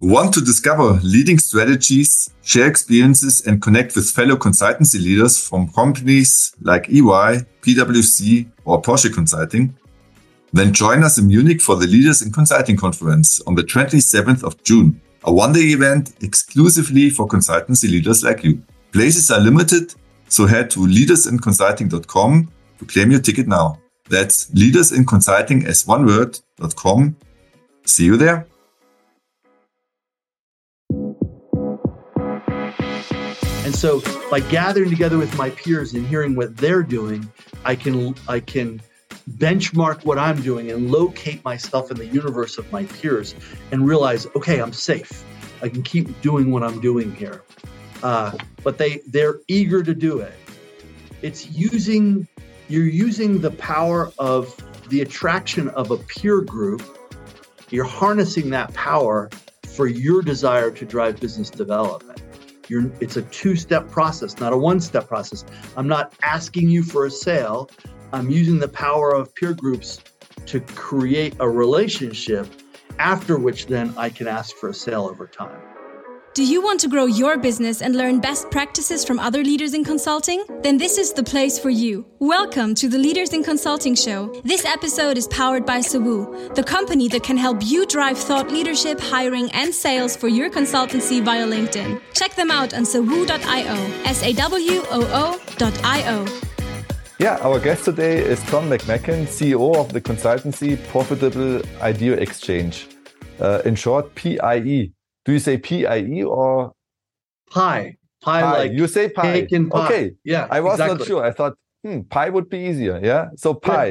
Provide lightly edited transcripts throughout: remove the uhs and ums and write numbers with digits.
Want to discover leading strategies, share experiences, and connect with fellow consultancy leaders from companies like EY, PwC, or Porsche Consulting? Then join us in Munich for the Leaders in Consulting Conference on the 27th of June, a one-day event exclusively for consultancy leaders like you. Places are limited, so head to leadersinconsulting.com to claim your ticket now. That's leadersinconsulting.com. See you there. And so by gathering together with my peers and hearing what they're doing, I can benchmark what I'm doing and locate myself in the universe of my peers and realize, okay, I'm safe. I can keep doing what I'm doing here. But they're eager to do it. You're using the power of the attraction of a peer group. You're harnessing that power for your desire to drive business development. It's a two-step process, not a one-step process. I'm not asking you for a sale. I'm using the power of peer groups to create a relationship, after which then I can ask for a sale over time. Do you want to grow your business and learn best practices from other leaders in consulting? Then this is the place for you. Welcome to the Leaders in Consulting Show. This episode is powered by Sawoo, the company that can help you drive thought leadership, hiring, and sales for your consultancy via LinkedIn. Check them out on sawoo.io, SAWOO.io. Yeah, our guest today is Tom McMakin, CEO of the consultancy Profitable Idea Exchange, in short, PIE. Do you say PIE or pie? Pie. Like you say pie. Cake and pie. Okay. Yeah. I was not sure. I thought pie would be easier. Yeah. So pie.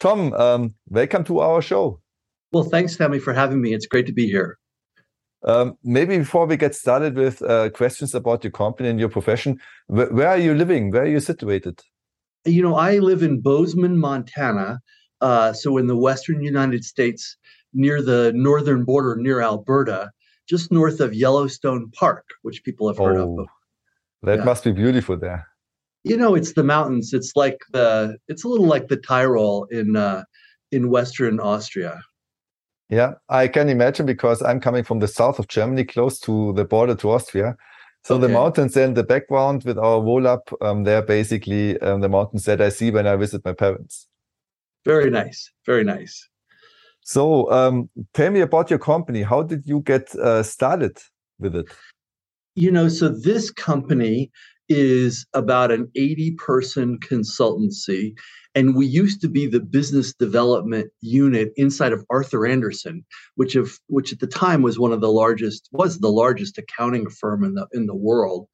Tom, welcome to our show. Well, thanks, Tammy, for having me. It's great to be here. Maybe before we get started with questions about your company and your profession, where are you living? Where are you situated? You know, I live in Bozeman, Montana, so in the western United States, near the northern border, near Alberta, just north of Yellowstone Park, which people have heard of. That must be beautiful there. You know, it's the mountains. It's a little like the Tyrol in western Austria. Yeah, I can imagine, because I'm coming from the south of Germany, close to the border to Austria. So okay. The mountains in the background with our Volab, they're basically the mountains that I see when I visit my parents. Very nice. Very nice. So tell me about your company. How did you get started with it? You know, so this company is about an 80-person consultancy. And we used to be the business development unit inside of Arthur Andersen, which at the time was the largest accounting firm in the world,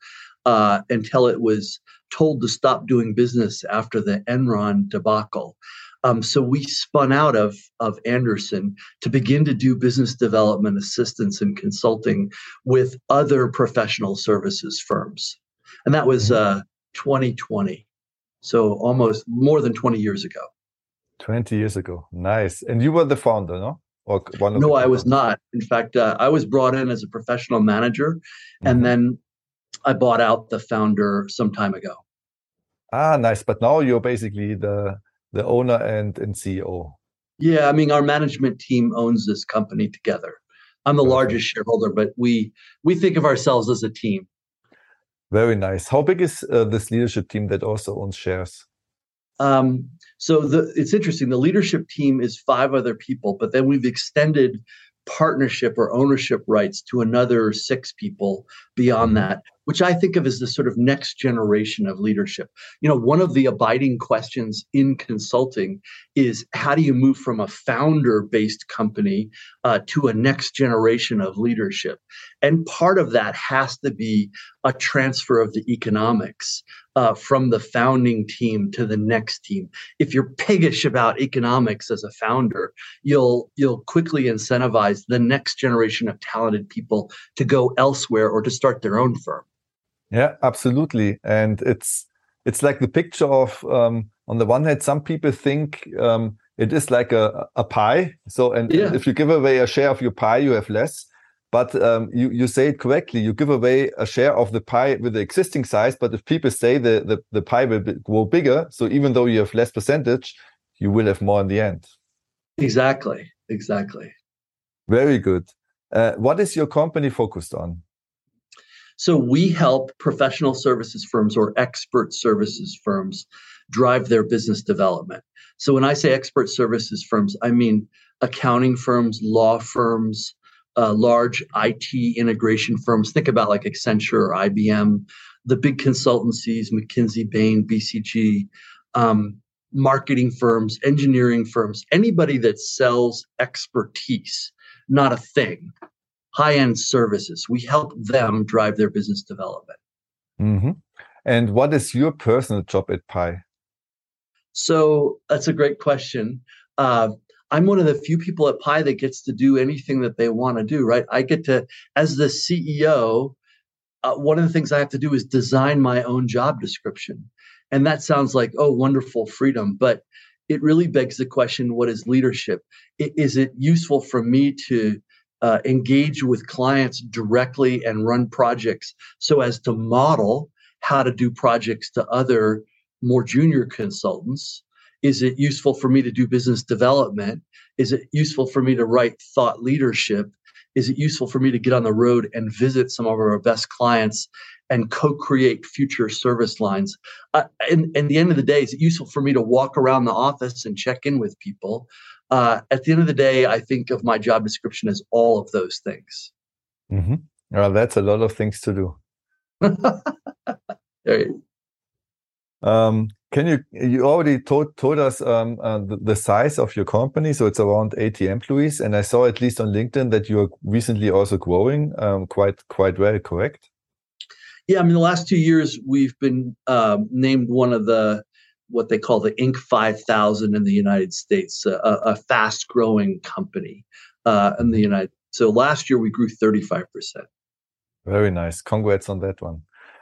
until it was told to stop doing business after the Enron debacle. So we spun out of Andersen to begin to do business development assistance and consulting with other professional services firms. And that was 2020. So almost more than 20 years ago. 20 years ago. Nice. And you were the founder, no? Or one of no, I was not. In fact, I was brought in as a professional manager, and then I bought out the founder some time ago. Ah, nice. But now you're basically the owner and CEO. Yeah, I mean, our management team owns this company together. I'm the largest shareholder, but we think of ourselves as a team. Very nice. How big is this leadership team that also owns shares? So it's interesting. The leadership team is 5 other people, but then we've extended partnership or ownership rights to another 6 people beyond that, which I think of as the sort of next generation of leadership. You know, one of the abiding questions in consulting is, how do you move from a founder-based company to a next generation of leadership? And part of that has to be a transfer of the economics from the founding team to the next team. If you're piggish about economics as a founder, you'll quickly incentivize the next generation of talented people to go elsewhere or to start their own firm. Yeah, absolutely. And it's like the picture of, on the one hand, some people think it is like a pie. So, if you give away a share of your pie, you have less. But you say it correctly. You give away a share of the pie with the existing size. But if people say the pie will grow bigger, so even though you have less percentage, you will have more in the end. Exactly. Very good. What is your company focused on? So we help professional services firms or expert services firms drive their business development. So when I say expert services firms, I mean accounting firms, law firms, large IT integration firms. Think about like Accenture or IBM, the big consultancies, McKinsey, Bain, BCG, marketing firms, engineering firms, anybody that sells expertise, not a thing. High-end services. We help them drive their business development. Mm-hmm. And what is your personal job at Pi? So that's a great question. I'm one of the few people at Pi that gets to do anything that they want to do, right? I get to, as the CEO, one of the things I have to do is design my own job description. And that sounds like, oh, wonderful freedom. But it really begs the question, what is leadership? Is it useful for me to engage with clients directly and run projects so as to model how to do projects to other more junior consultants? Is it useful for me to do business development? Is it useful for me to write thought leadership? Is it useful for me to get on the road and visit some of our best clients and co-create future service lines? And at the end of the day, is it useful for me to walk around the office and check in with people? At the end of the day, I think of my job description as all of those things. Mm-hmm. Well, that's a lot of things to do. There you go. Can you already told us the size of your company, so it's around 80 employees, and I saw at least on LinkedIn that you are recently also growing quite well, correct? Yeah, I mean, the last 2 years we've been named one of the what they call the Inc. 5000 in the United States, a fast-growing company in the United States. So last year we grew 35%. Very nice. Congrats on that one.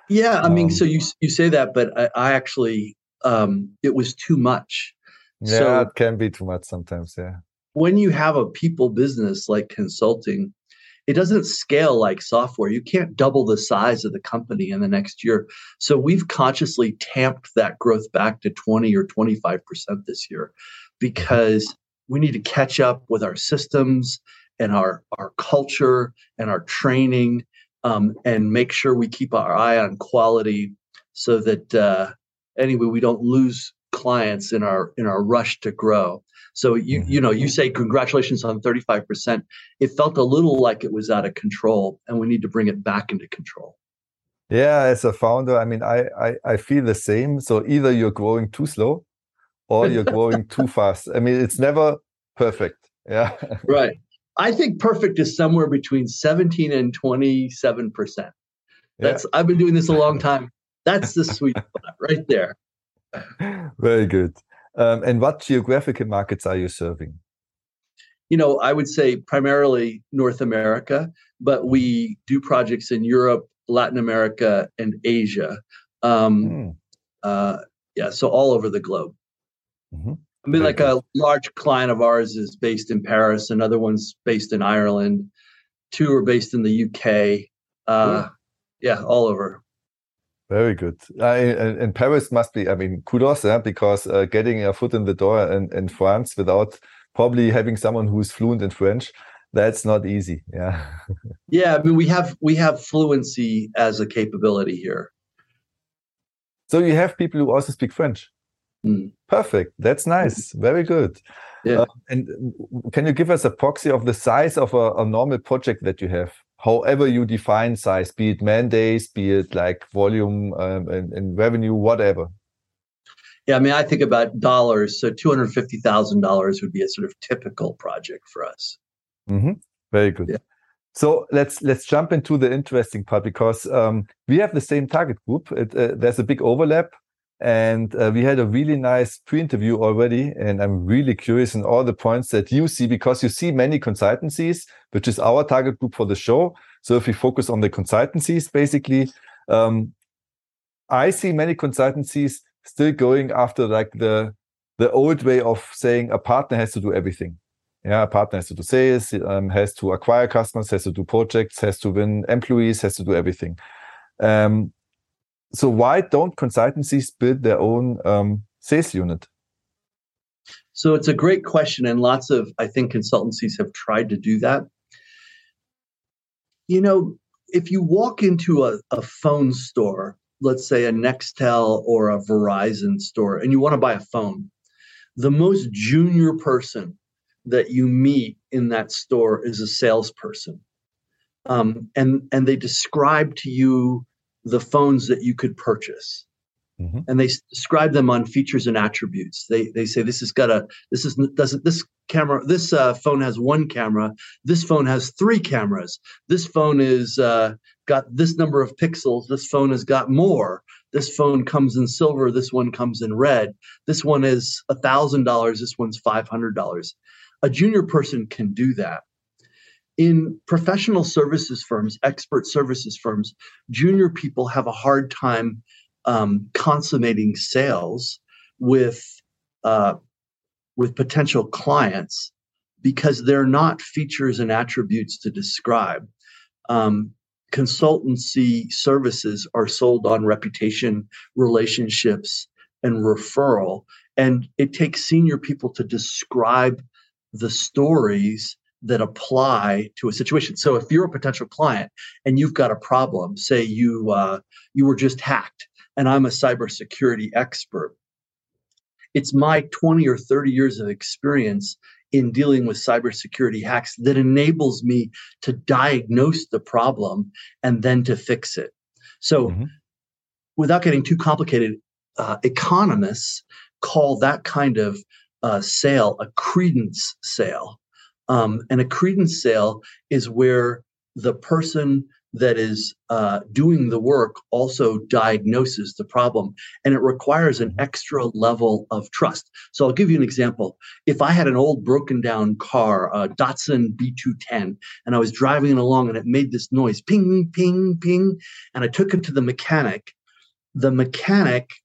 Yeah, I mean, so you say that, but I actually, it was too much. Yeah, so it can be too much sometimes, yeah. When you have a people business like consulting, it doesn't scale like software. You can't double the size of the company in the next year. So we've consciously tamped that growth back to 20 or 25% this year because we need to catch up with our systems and our culture and our training and make sure we keep our eye on quality so that anyway, we don't lose clients in our rush to grow. So you know, you say congratulations on 35%. It felt a little like it was out of control, and we need to bring it back into control. Yeah, as a founder, I mean, I feel the same. So either you're growing too slow, or you're growing too fast. I mean, it's never perfect. Yeah, right. I think perfect is somewhere between 17 and 27%. That's I've been doing this a long time. That's the sweet spot right there. Very good. And what geographical markets are you serving? You know, I would say primarily North America, but we do projects in Europe, Latin America, and Asia. Yeah, so all over the globe. Mm-hmm. I mean, like a large client of ours is based in Paris. Another one's based in Ireland. Two are based in the UK. Yeah, all over. Very good. And Paris must be, I mean, kudos, because getting a foot in the door in France without probably having someone who's fluent in French, that's not easy. Yeah. Yeah, I mean, we have fluency as a capability here. So you have people who also speak French. Mm. Perfect. That's nice. Very good. Yeah. And can you give us a proxy of the size of a normal project that you have? However you define size, be it man days, be it like volume and revenue, whatever. Yeah, I mean, I think about dollars. So $250,000 would be a sort of typical project for us. Mm-hmm. Very good. Yeah. So let's jump into the interesting part because we have the same target group. There's a big overlap. And we had a really nice pre-interview already, and I'm really curious in all the points that you see, because you see many consultancies, which is our target group for the show. So if we focus on the consultancies, basically, I see many consultancies still going after like the old way of saying a partner has to do everything. Yeah, a partner has to do sales, has to acquire customers, has to do projects, has to win employees, has to do everything. So why don't consultancies build their own sales unit? So it's a great question. And lots of, I think, consultancies have tried to do that. you know, if you walk into a phone store, let's say a Nextel or a Verizon store, and you want to buy a phone, the most junior person that you meet in that store is a salesperson. And they describe to you the phones that you could purchase. Mm-hmm. And they describe them on features and attributes. They say this has got a this phone has one camera. This phone has three cameras. This phone is got this number of pixels. This phone has got more. This phone comes in silver. This one comes in red. This one is $1,000. This one's $500. A junior person can do that. In professional services firms, expert services firms, junior people have a hard time consummating sales with potential clients because they're not features and attributes to describe. Consultancy services are sold on reputation, relationships, and referral, and it takes senior people to describe the stories that apply to a situation. So if you're a potential client and you've got a problem, say you were just hacked, and I'm a cybersecurity expert. It's my 20 or 30 years of experience in dealing with cybersecurity hacks that enables me to diagnose the problem and then to fix it. So without getting too complicated, economists call that kind of sale a credence sale. And a credence sale is where the person that is doing the work also diagnoses the problem, and it requires an extra level of trust. So I'll give you an example. If I had an old broken down car, a Datsun B210, and I was driving it along and it made this noise, ping, ping, ping, and I took it to the mechanic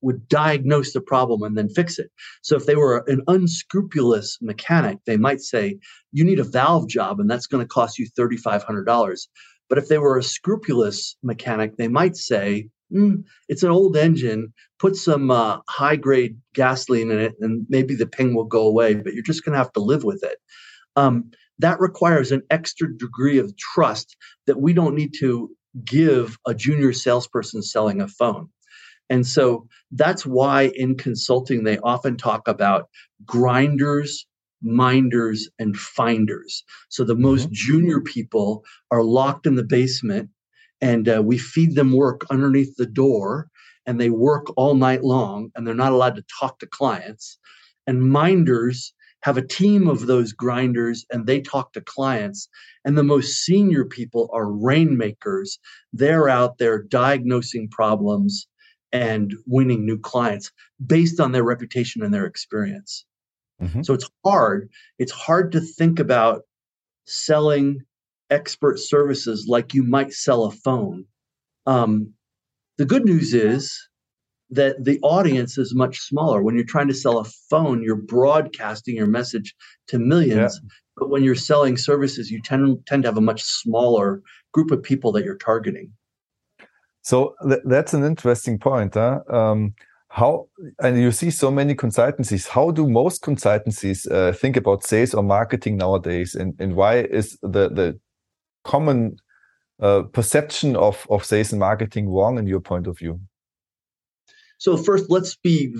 would diagnose the problem and then fix it. So if they were an unscrupulous mechanic, they might say, you need a valve job and that's going to cost you $3,500. But if they were a scrupulous mechanic, they might say, it's an old engine, put some high-grade gasoline in it, and maybe the ping will go away, but you're just going to have to live with it. That requires an extra degree of trust that we don't need to give a junior salesperson selling a phone. And so that's why in consulting, they often talk about grinders, minders, and finders. So the most junior people are locked in the basement, and we feed them work underneath the door, and they work all night long, and they're not allowed to talk to clients. And minders have a team of those grinders, and they talk to clients. And the most senior people are rainmakers. They're out there diagnosing problems and winning new clients based on their reputation and their experience. So it's hard. It's hard to think about selling expert services like you might sell a phone. The good news is that the audience is much smaller. When you're trying to sell a phone, you're broadcasting your message to millions. Yeah. But when you're selling services, you tend to have a much smaller group of people that you're targeting. So that's an interesting point, huh? How, and you see so many consultancies, how do most consultancies think about sales or marketing nowadays? And why is the common perception of sales and marketing wrong in your point of view? So first, let's be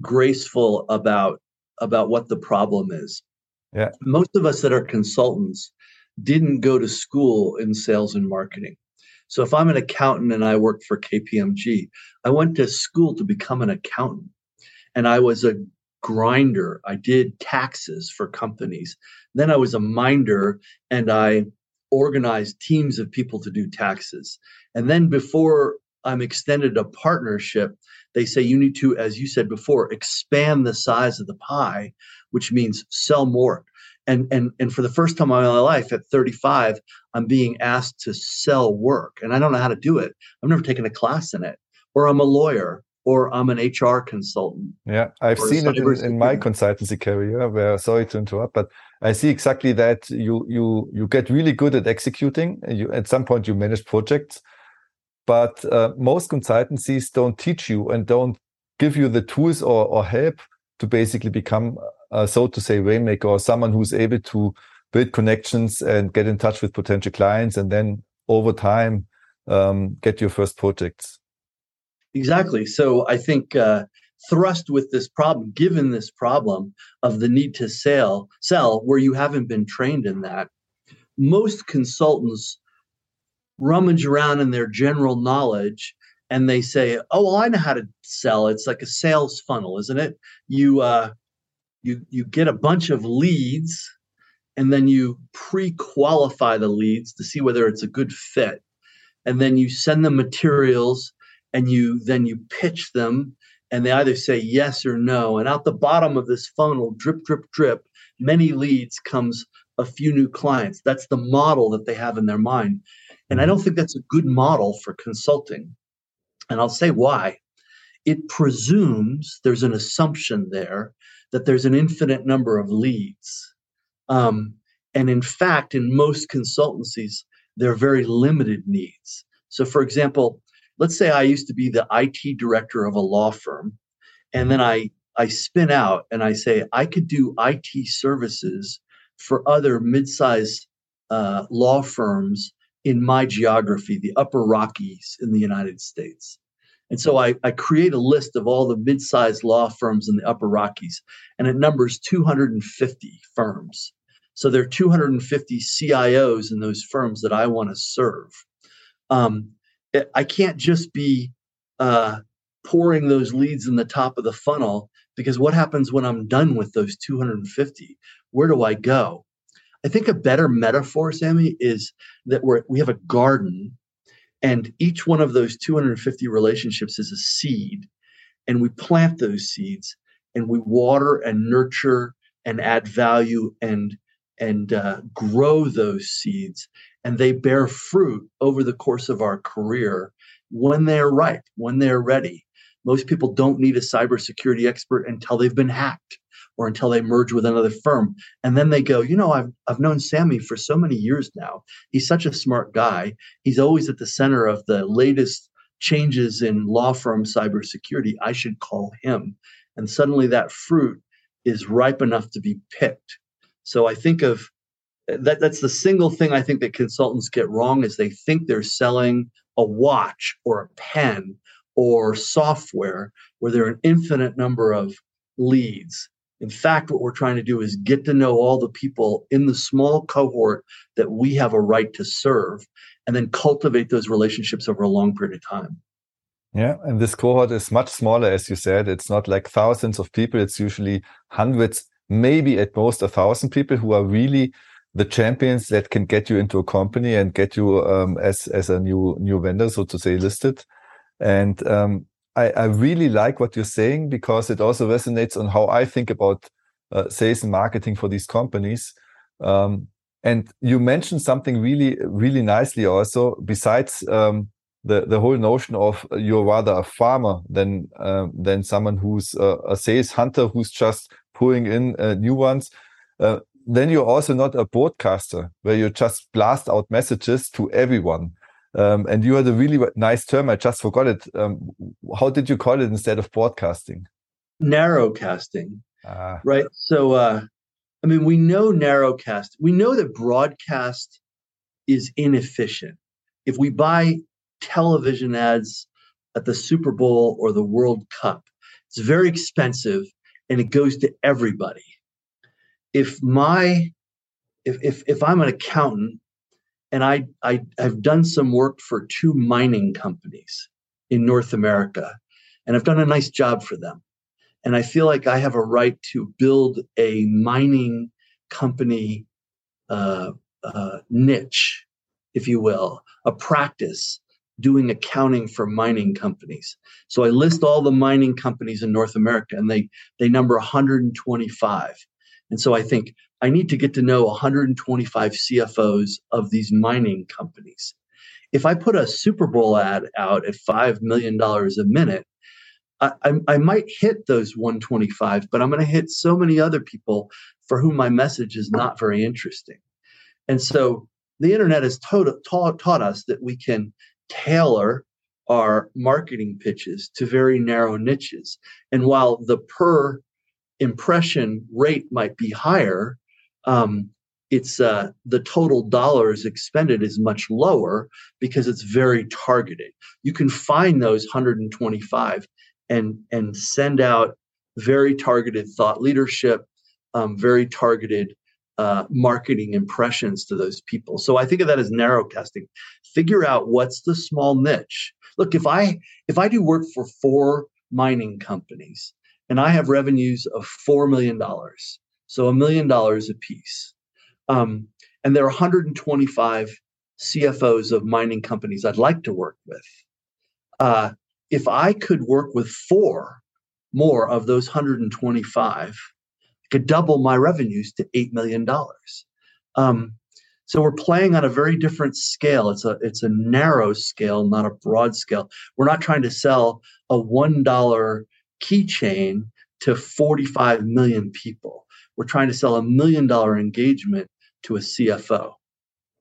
graceful about what the problem is. Yeah. Most of us that are consultants didn't go to school in sales and marketing. So if I'm an accountant and I work for KPMG, I went to school to become an accountant, and I was a grinder. I did taxes for companies. Then I was a minder, and I organized teams of people to do taxes. And then before I'm extended a partnership, they say you need to, as you said before, expand the size of the pie, which means sell more. And for the first time in my life at 35, I'm being asked to sell work, and I don't know how to do it. I've never taken a class in it, or I'm a lawyer, or I'm an HR consultant. Yeah, I've seen it in my consultancy career where, sorry to interrupt, but I see exactly that you get really good at executing. You, at some point you manage projects, but most consultancies don't teach you and don't give you the tools or help to basically become so to say, rainmaker, or someone who's able to build connections and get in touch with potential clients, and then over time, get your first projects. Exactly. So I think thrust with this problem, given this problem of the need to sell where you haven't been trained in that, most consultants rummage around in their general knowledge and they say, oh, well, I know how to sell. It's like a sales funnel, isn't it? You get a bunch of leads and then you pre-qualify the leads to see whether it's a good fit. And then you send them materials and you pitch them and they either say yes or no. And out the bottom of this funnel, drip, drip, drip, many leads comes a few new clients. That's the model that they have in their mind. And I don't think that's a good model for consulting. And I'll say why. It presumes, there's an assumption there, that there's an infinite number of leads. And in fact, in most consultancies, they're very limited needs. So for example, let's say I used to be the IT director of a law firm, and then I spin out and I say, I could do IT services for other mid-sized law firms in my geography, the Upper Rockies in the United States. And so I create a list of all the mid-sized law firms in the Upper Rockies, and it numbers 250 firms. So there are 250 CIOs in those firms that I want to serve. I can't just be pouring those leads in the top of the funnel, because what happens when I'm done with those 250? Where do I go? I think a better metaphor, Sammy, is that we have a garden, and each one of those 250 relationships is a seed, and we plant those seeds, and we water and nurture and add value and grow those seeds, and they bear fruit over the course of our career when they're ripe, when they're ready. Most people don't need a cybersecurity expert until they've been hacked or until they merge with another firm. And then they go, you know, I've known Sammy for so many years now. He's such a smart guy. He's always at the center of the latest changes in law firm cybersecurity. I should call him. And suddenly that fruit is ripe enough to be picked. So I think of that. That's the single thing I think that consultants get wrong, is they think they're selling a watch or a pen or software where there are an infinite number of leads. In fact, what we're trying to do is get to know all the people in the small cohort that we have a right to serve, and then cultivate those relationships over a long period of time. Yeah, and this cohort is much smaller, as you said. It's not like thousands of people. It's usually hundreds, maybe at most 1,000 people who are really the champions that can get you into a company and get you as a new vendor, so to say, listed. And I really like what you're saying, because it also resonates on how I think about sales and marketing for these companies. And you mentioned something really, really nicely also, besides the whole notion of you're rather a farmer than someone who's a sales hunter who's just pouring in new ones. Then you're also not a broadcaster where you just blast out messages to everyone. And you had a really nice term. I just forgot it. How did you call it instead of broadcasting? Narrowcasting, right? So, I mean, we know narrowcast. We know that broadcast is inefficient. If we buy television ads at the Super Bowl or the World Cup, it's very expensive and it goes to everybody. If I'm an accountant and I have done some work for two mining companies in North America, and I've done a nice job for them, and I feel like I have a right to build a mining company niche, if you will, a practice doing accounting for mining companies. So I list all the mining companies in North America, and they number 125. And so I think I need to get to know 125 CFOs of these mining companies. If I put a Super Bowl ad out at $5 million a minute, I might hit those 125, but I'm going to hit so many other people for whom my message is not very interesting. And so the internet has taught us that we can tailor our marketing pitches to very narrow niches. And while the per impression rate might be higher, it's the total dollars expended is much lower because it's very targeted. You can find those 125 and send out very targeted thought leadership, very targeted marketing impressions to those people. So I think of that as narrowcasting. Figure out what's the small niche. Look, if I do work for 4 mining companies and I have revenues of $4 million, so $1 million a piece, and there are 125 CFOs of mining companies I'd like to work with. If I could work with 4 more of those 125, could double my revenues to $8 million. So we're playing on a very different scale. It's a narrow scale, not a broad scale. We're not trying to sell a $1 keychain to 45 million people. We're trying to sell a $1 million engagement to a CFO.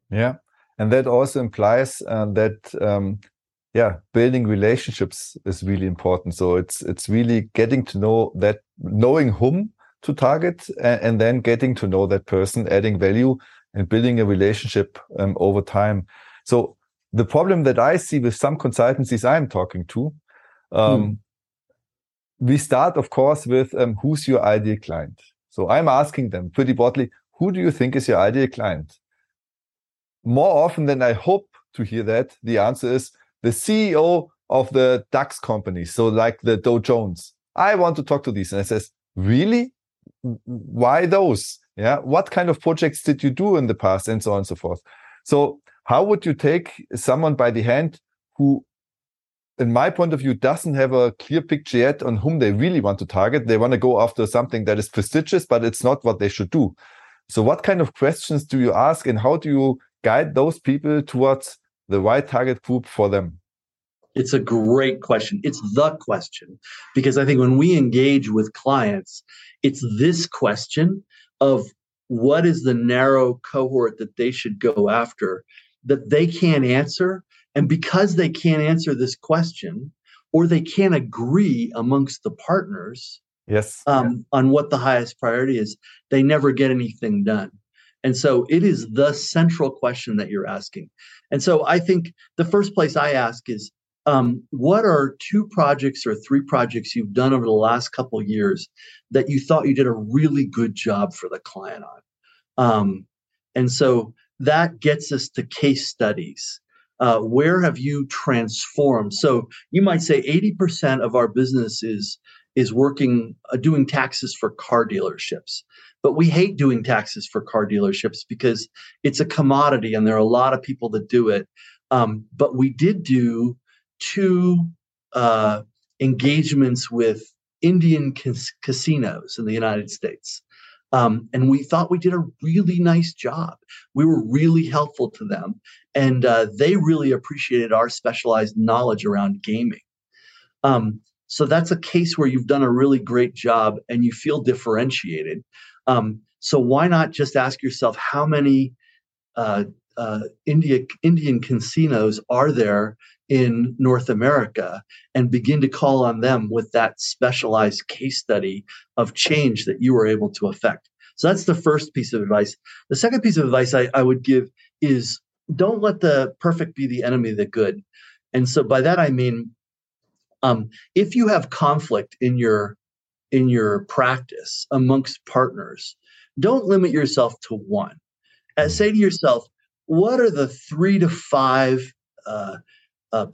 Yeah, and that also implies that building relationships is really important. So it's really getting to know that, knowing whom to target, and then getting to know that person, adding value and building a relationship over time. So the problem that I see with some consultancies I'm talking to, we start, of course, with who's your ideal client? So I'm asking them pretty broadly, who do you think is your ideal client? More often than I hope to hear that, the answer is the CEO of the DAX company. So like the Dow Jones. I want to talk to these. And I says, really? Why those? Yeah. What kind of projects did you do in the past? And so on and so forth. So how would you take someone by the hand who, in my point of view, doesn't have a clear picture yet on whom they really want to target? They want to go after something that is prestigious, but it's not what they should do. So what kind of questions do you ask, and how do you guide those people towards the right target group for them? It's a great question. It's the question, because I think when we engage with clients, it's this question of what is the narrow cohort that they should go after that they can't answer. And because they can't answer this question, or they can't agree amongst the partners on what the highest priority is, they never get anything done. And so it is the central question that you're asking. And so I think the first place I ask is, what are 2 projects or 3 projects you've done over the last couple of years that you thought you did a really good job for the client on? And so that gets us to case studies. Where have you transformed? So you might say 80% of our business is working, doing taxes for car dealerships. But we hate doing taxes for car dealerships because it's a commodity and there are a lot of people that do it. But we did do 2 engagements with Indian casinos in the United States. And we thought we did a really nice job. We were really helpful to them. And they really appreciated our specialized knowledge around gaming. So that's a case where you've done a really great job and you feel differentiated. So why not just ask yourself, how many Indian casinos are there in North America, and begin to call on them with that specialized case study of change that you were able to affect. So that's the first piece of advice. The second piece of advice I would give is, don't let the perfect be the enemy of the good. And so by that, I mean, if you have conflict in your practice amongst partners, don't limit yourself to one. And say to yourself, what are the 3 to 5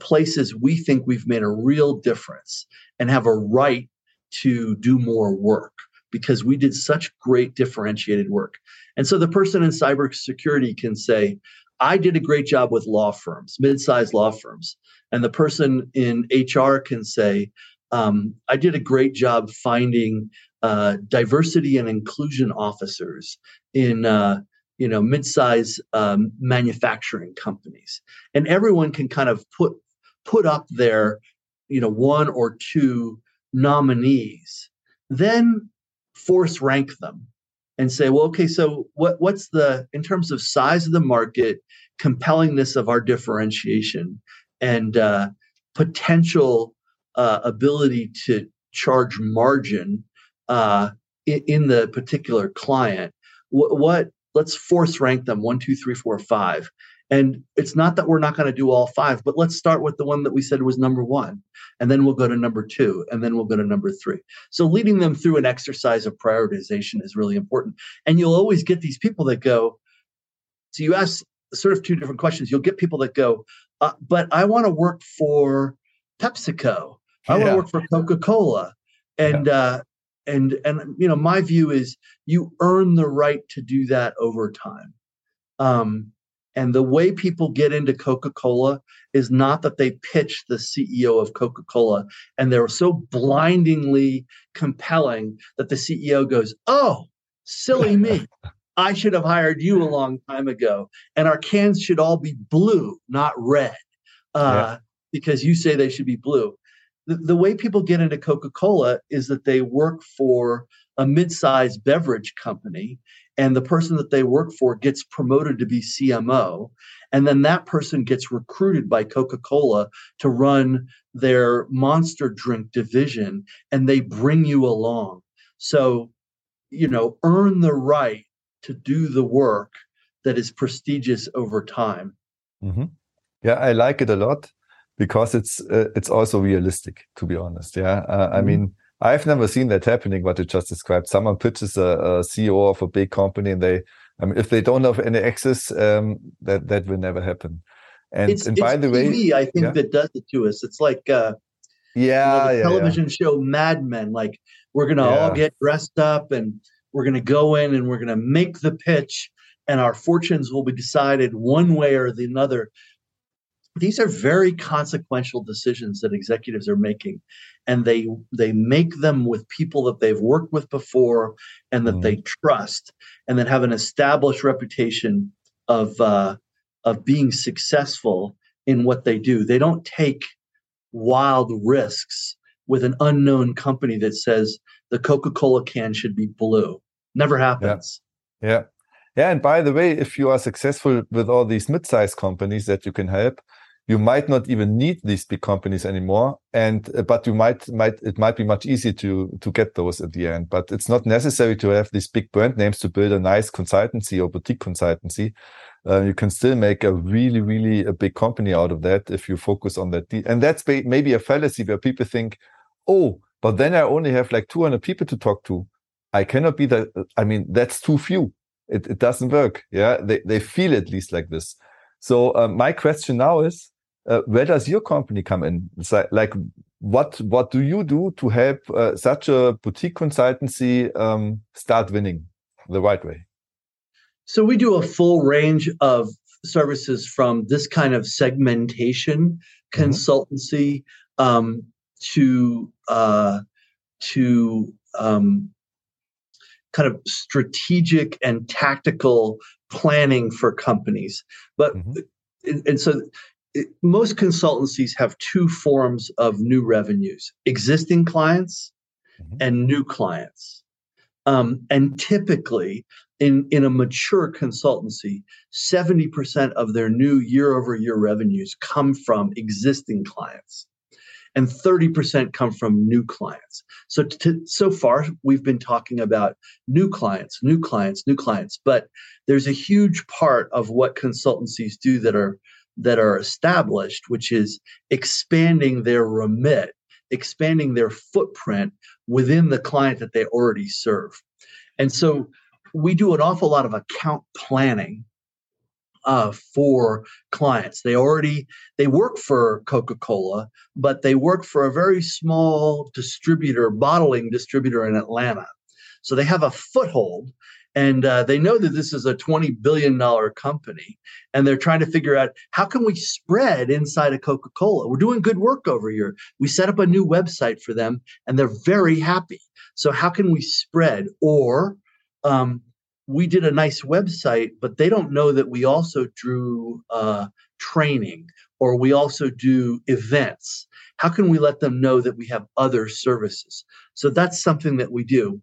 places we think we've made a real difference and have a right to do more work because we did such great differentiated work? And so the person in cybersecurity can say, I did a great job with law firms, mid-sized law firms. And the person in HR can say, I did a great job finding diversity and inclusion officers in mid-size manufacturing companies. And everyone can kind of put up their, 1 or 2 nominees, then force rank them and say, well, okay, so what's the, in terms of size of the market, compellingness of our differentiation, and potential ability to charge margin in the particular client, what let's force rank them 1, 2, 3, 4, 5. And it's not that we're not going to do all five, but let's start with the one that we said was number one, and then we'll go to number two, and then we'll go to number three. So leading them through an exercise of prioritization is really important. And you'll always get these people that go, so you ask sort of two different questions. You'll get people that go, but I want to work for PepsiCo. I want to work for Coca-Cola. And, and you know, my view is you earn the right to do that over time. And the way people get into Coca-Cola is not that they pitch the CEO of Coca-Cola and they're so blindingly compelling that the CEO goes, oh, silly me. I should have hired you a long time ago. And our cans should all be blue, not red, because you say they should be blue. The way people get into Coca-Cola is that they work for a mid-sized beverage company, and the person that they work for gets promoted to be CMO. And then that person gets recruited by Coca-Cola to run their monster drink division, and they bring you along. So, you know, earn the right to do the work that is prestigious over time. Mm-hmm. Yeah, I like it a lot because it's also realistic, to be honest. Yeah, I mean, I've never seen that happening, what you just described. Someone pitches a CEO of a big company, and they, I mean, if they don't have any access, that will never happen. And, it's by the way, TV, I think that does it to us. It's like the television show Mad Men. Like, we're gonna all get dressed up, and we're gonna go in, and we're gonna make the pitch, and our fortunes will be decided one way or the another. These are very consequential decisions that executives are making, and they make them with people that they've worked with before and that they trust, and that have an established reputation of being successful in what they do. They don't take wild risks with an unknown company that says the Coca-Cola can should be blue. Never happens. Yeah, and by the way, if you are successful with all these mid-sized companies that you can help, you might not even need these big companies anymore, but you might be much easier to get those at the end. But it's not necessary to have these big brand names to build a nice consultancy or boutique consultancy. You can still make a really, really a big company out of that if you focus on that. And that's maybe a fallacy where people think, oh, but then I only have like 200 people to talk to. I cannot be that. I mean, that's too few. It doesn't work. Yeah, they feel at least like this. So my question now is, where does your company come in? It's like what do you do to help such a boutique consultancy start winning the right way? So we do a full range of services, from this kind of segmentation consultancy to kind of strategic and tactical planning for companies. But and so most consultancies have two forms of new revenues: existing clients and new clients. And typically, in a mature consultancy, 70% of their new year-over-year revenues come from existing clients, and 30% come from new clients. So so far, we've been talking about new clients. But there's a huge part of what consultancies do that are established, which is expanding their remit, expanding their footprint within the client that they already serve. And so we do an awful lot of account planning for clients. They work for Coca-Cola, but they work for a very small distributor, bottling distributor in Atlanta. So they have a foothold, and they know that this is a $20 billion company, and they're trying to figure out, how can we spread inside of Coca-Cola? We're doing good work over here. We set up a new website for them, and they're very happy. So how can we spread? Or we did a nice website, but they don't know that we also do training, or we also do events. How can we let them know that we have other services? So that's something that we do.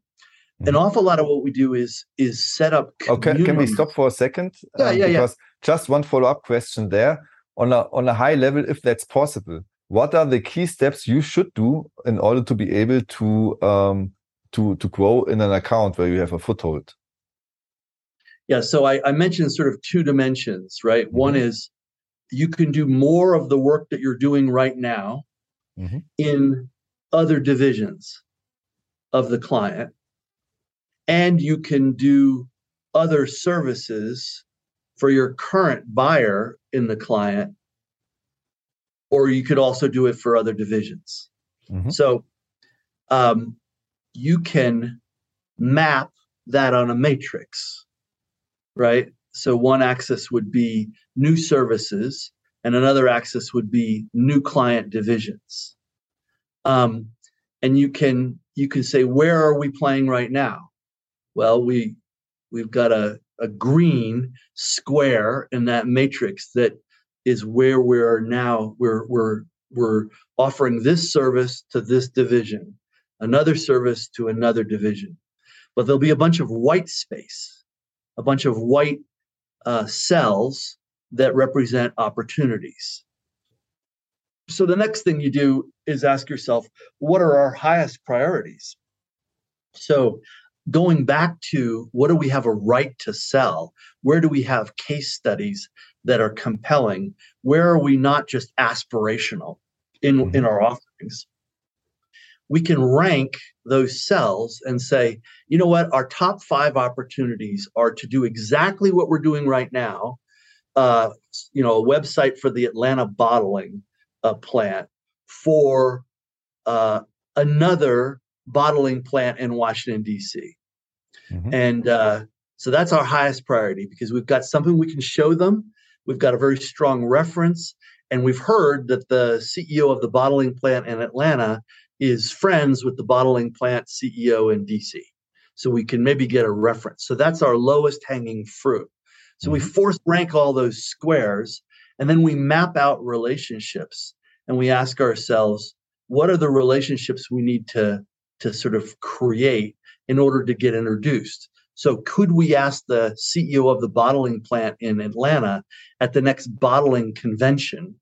An awful lot of what we do is set up community. Okay, can we stop for a second? Because just one follow-up question there. On a high level, if that's possible, what are the key steps you should do in order to be able to grow in an account where you have a foothold? Yeah, so I mentioned sort of two dimensions, right? Mm-hmm. One is you can do more of the work that you're doing right now mm-hmm. in other divisions of the client, and you can do other services for your current buyer in the client, or you could also do it for other divisions. Mm-hmm. So you can map that on a matrix, right? So one axis would be new services, and another axis would be new client divisions. And you can say, where are we playing right now? Well, we've got a green square in that matrix that is where we're now. We're offering this service to this division, another service to another division. But there'll be a bunch of white space, a bunch of white cells that represent opportunities. So the next thing you do is ask yourself, what are our highest priorities? So going back to what do we have a right to sell? Where do we have case studies that are compelling? Where are we not just aspirational in our offerings? We can rank those cells and say, you know what, our top 5 opportunities are to do exactly what we're doing right now. A website for the Atlanta bottling plant for another bottling plant in Washington, D.C. Mm-hmm. And so that's our highest priority, because we've got something we can show them. We've got a very strong reference. And we've heard that the CEO of the bottling plant in Atlanta is friends with the bottling plant CEO in DC. So we can maybe get a reference. So that's our lowest hanging fruit. So mm-hmm. we force rank all those squares, and then we map out relationships, and we ask ourselves, what are the relationships we need to sort of create in order to get introduced? So could we ask the CEO of the bottling plant in Atlanta at the next bottling convention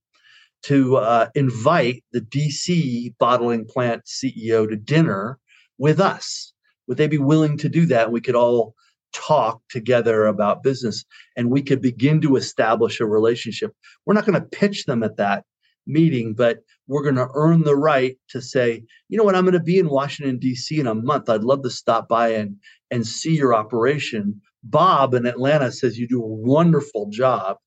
to invite the DC bottling plant CEO to dinner with us? Would they be willing to do that? We could all talk together about business, and we could begin to establish a relationship. We're not going to pitch them at that meeting, but we're going to earn the right to say, you know what, I'm going to be in Washington, D.C. in a month. I'd love to stop by and see your operation. Bob in Atlanta says you do a wonderful job.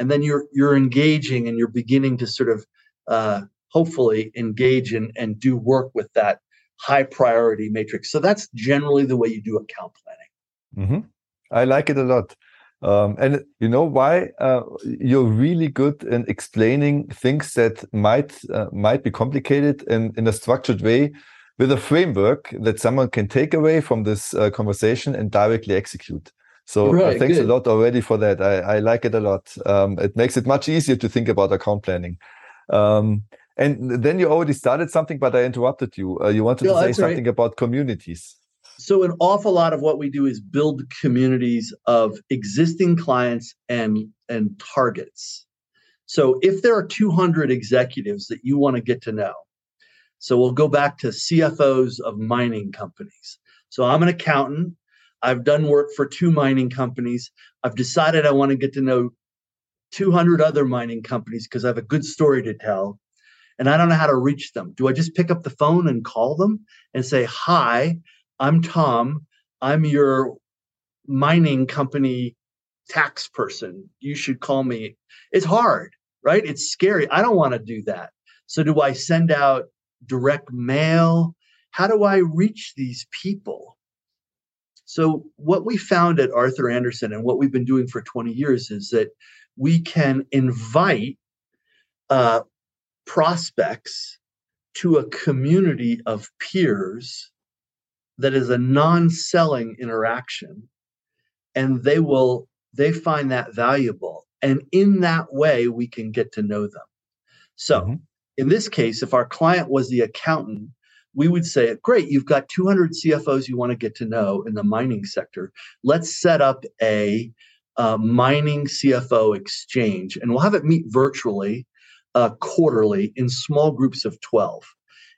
And then you're engaging, and you're beginning to sort of hopefully engage and do work with that high priority matrix. So that's generally the way you do account planning. Mm-hmm. I like it a lot. And you know why? You're really good in explaining things that might be complicated in a structured way, with a framework that someone can take away from this conversation and directly execute. So right, thanks good. A lot already for that. I like it a lot. It makes it much easier to think about account planning. And then you already started something, but I interrupted you. You wanted to say something about communities. So an awful lot of what we do is build communities of existing clients and targets. So if there are 200 executives that you want to get to know, so we'll go back to CFOs of mining companies. So I'm an accountant. I've done work for 2 mining companies. I've decided I want to get to know 200 other mining companies because I have a good story to tell, and I don't know how to reach them. Do I just pick up the phone and call them and say, hi, I'm Tom. I'm your mining company tax person. You should call me. It's hard, right? It's scary. I don't want to do that. So do I send out direct mail? How do I reach these people? So what we found at Arthur Andersen, and what we've been doing for 20 years, is that we can invite prospects to a community of peers that is a non-selling interaction, and they find that valuable. And in that way, we can get to know them. So mm-hmm. in this case, if our client was the accountant, we would say, great, you've got 200 CFOs you want to get to know in the mining sector. Let's set up a mining CFO exchange, and we'll have it meet virtually quarterly in small groups of 12.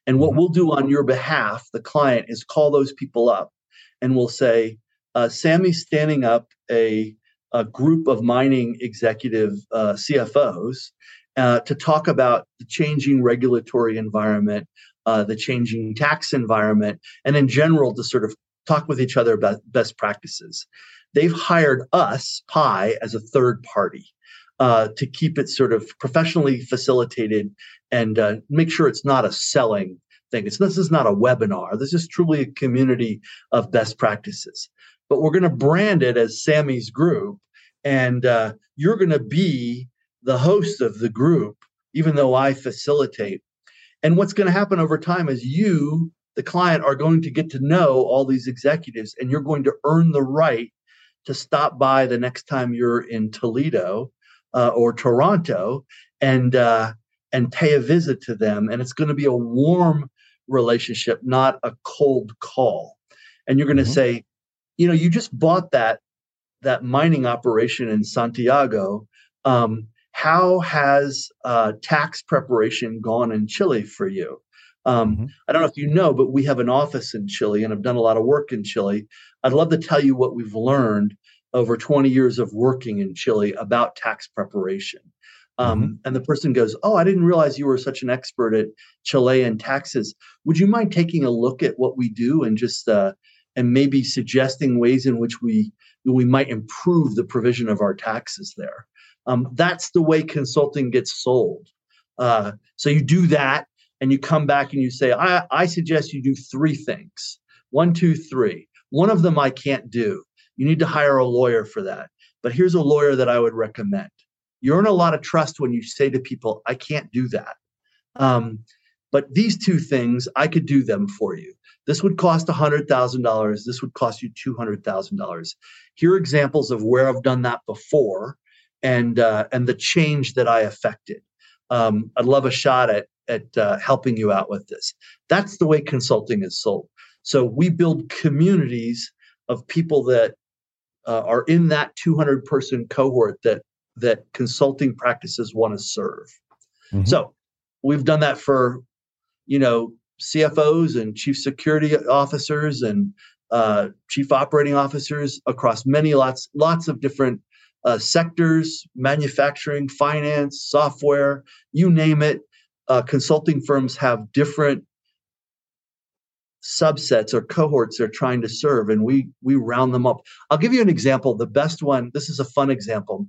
And what we'll do on your behalf, the client, is call those people up, and we'll say, Sammy's standing up a group of mining executive CFOs to talk about the changing regulatory environment, the changing tax environment, and in general to sort of talk with each other about best practices. They've hired us, PI, as a third party to keep it sort of professionally facilitated and make sure it's not a selling thing. This is not a webinar. This is truly a community of best practices. But we're going to brand it as Sammy's group, and you're going to be the host of the group, even though I facilitate. And what's going to happen over time is you, the client, are going to get to know all these executives, and you're going to earn the right to stop by the next time you're in Toledo or Toronto and pay a visit to them. And it's going to be a warm relationship, not a cold call. And you're going to say, you know, you just bought that mining operation in Santiago. How has tax preparation gone in Chile for you? I don't know if you know, but we have an office in Chile and I've done a lot of work in Chile. I'd love to tell you what we've learned over 20 years of working in Chile about tax preparation. And the person goes, oh, I didn't realize you were such an expert at Chilean taxes. Would you mind taking a look at what we do and just and maybe suggesting ways in which we might improve the provision of our taxes there? That's the way consulting gets sold. So you do that and you come back and you say, I suggest you do three things. 1, 2, 3. One of them I can't do. You need to hire a lawyer for that. But here's a lawyer that I would recommend. You earn a lot of trust when you say to people, I can't do that. But these two things, I could do them for you. This would cost $100,000. This would cost you $200,000. Here are examples of where I've done that before and the change that I affected. I'd love a shot at helping you out with this. That's the way consulting is sold. So we build communities of people that are in that 200-person cohort that consulting practices want to serve. So we've done that for, you know, CFOs and chief security officers and chief operating officers across many lots of different sectors, manufacturing, finance, software, you name it. Consulting firms have different subsets or cohorts they're trying to serve, and we round them up. I'll give you an example. The best one, this is a fun example.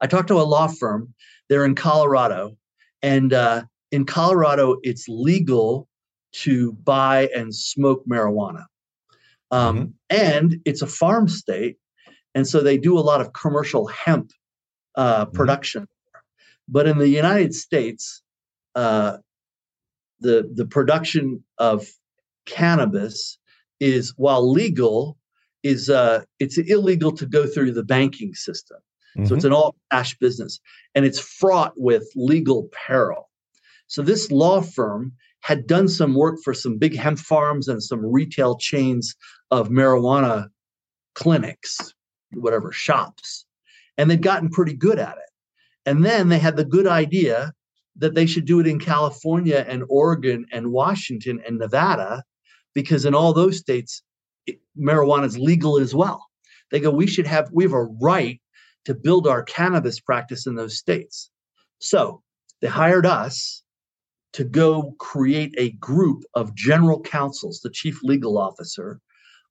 I talked to a law firm. They're in Colorado. And in Colorado, it's legal to buy and smoke marijuana. And it's a farm state. And so they do a lot of commercial hemp production. But in the United States, the production of cannabis is, while legal, it's illegal to go through the banking system. So it's an all-cash business, and it's fraught with legal peril. So this law firm had done some work for some big hemp farms and some retail chains of marijuana clinics, whatever, shops, and they'd gotten pretty good at it. And then they had the good idea that they should do it in California and Oregon and Washington and Nevada, because in all those states, marijuana is legal as well. They go, we have a right to build our cannabis practice in those states. So they hired us to go create a group of general counsels, the chief legal officer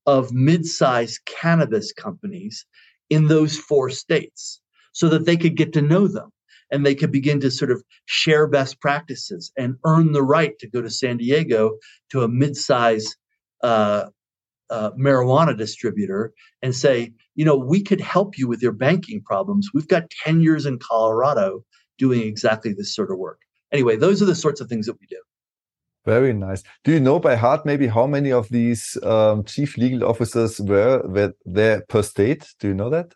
of mid-sized cannabis companies in those four states so that they could get to know them and they could begin to sort of share best practices and earn the right to go to San Diego to a mid-sized marijuana distributor and say, you know, we could help you with your banking problems. We've got 10 years in Colorado doing exactly this sort of work. Anyway, those are the sorts of things that we do. Very nice. Do you know by heart maybe how many of these chief legal officers were there per state? Do you know that?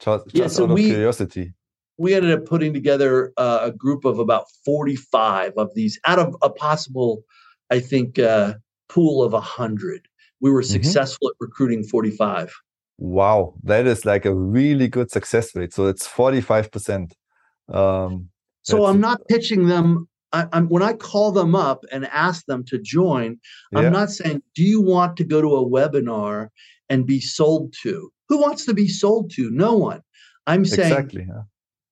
Just out of curiosity. We ended up putting together a group of about 45 of these out of a possible, I think, pool of 100. We were successful at recruiting 45. Wow, that is like a really good success rate. So it's 45%. So I'm not pitching them. I'm when I call them up and ask them to join, I'm not saying, do you want to go to a webinar and be sold to. Who wants to be sold to? No one. I'm saying exactly, yeah.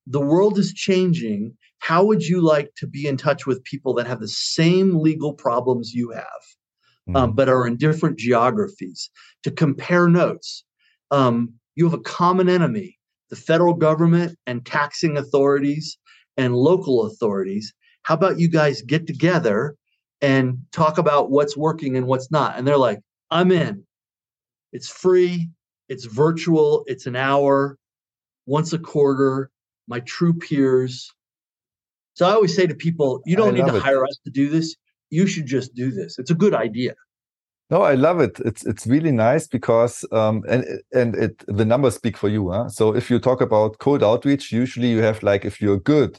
The world is changing. How would you like to be in touch with people that have the same legal problems you have, but are in different geographies, to compare notes? You have a common enemy, the federal government and taxing authorities and local authorities. How about you guys get together and talk about what's working and what's not? And they're like, I'm in. It's free. It's virtual. It's an hour, once a quarter, my true peers. So I always say to people, you don't need to hire us to do this. You should just do this. It's a good idea. No, I love it. It's really nice because the numbers speak for you. Huh? So if you talk about cold outreach, usually you have, like, if you're good,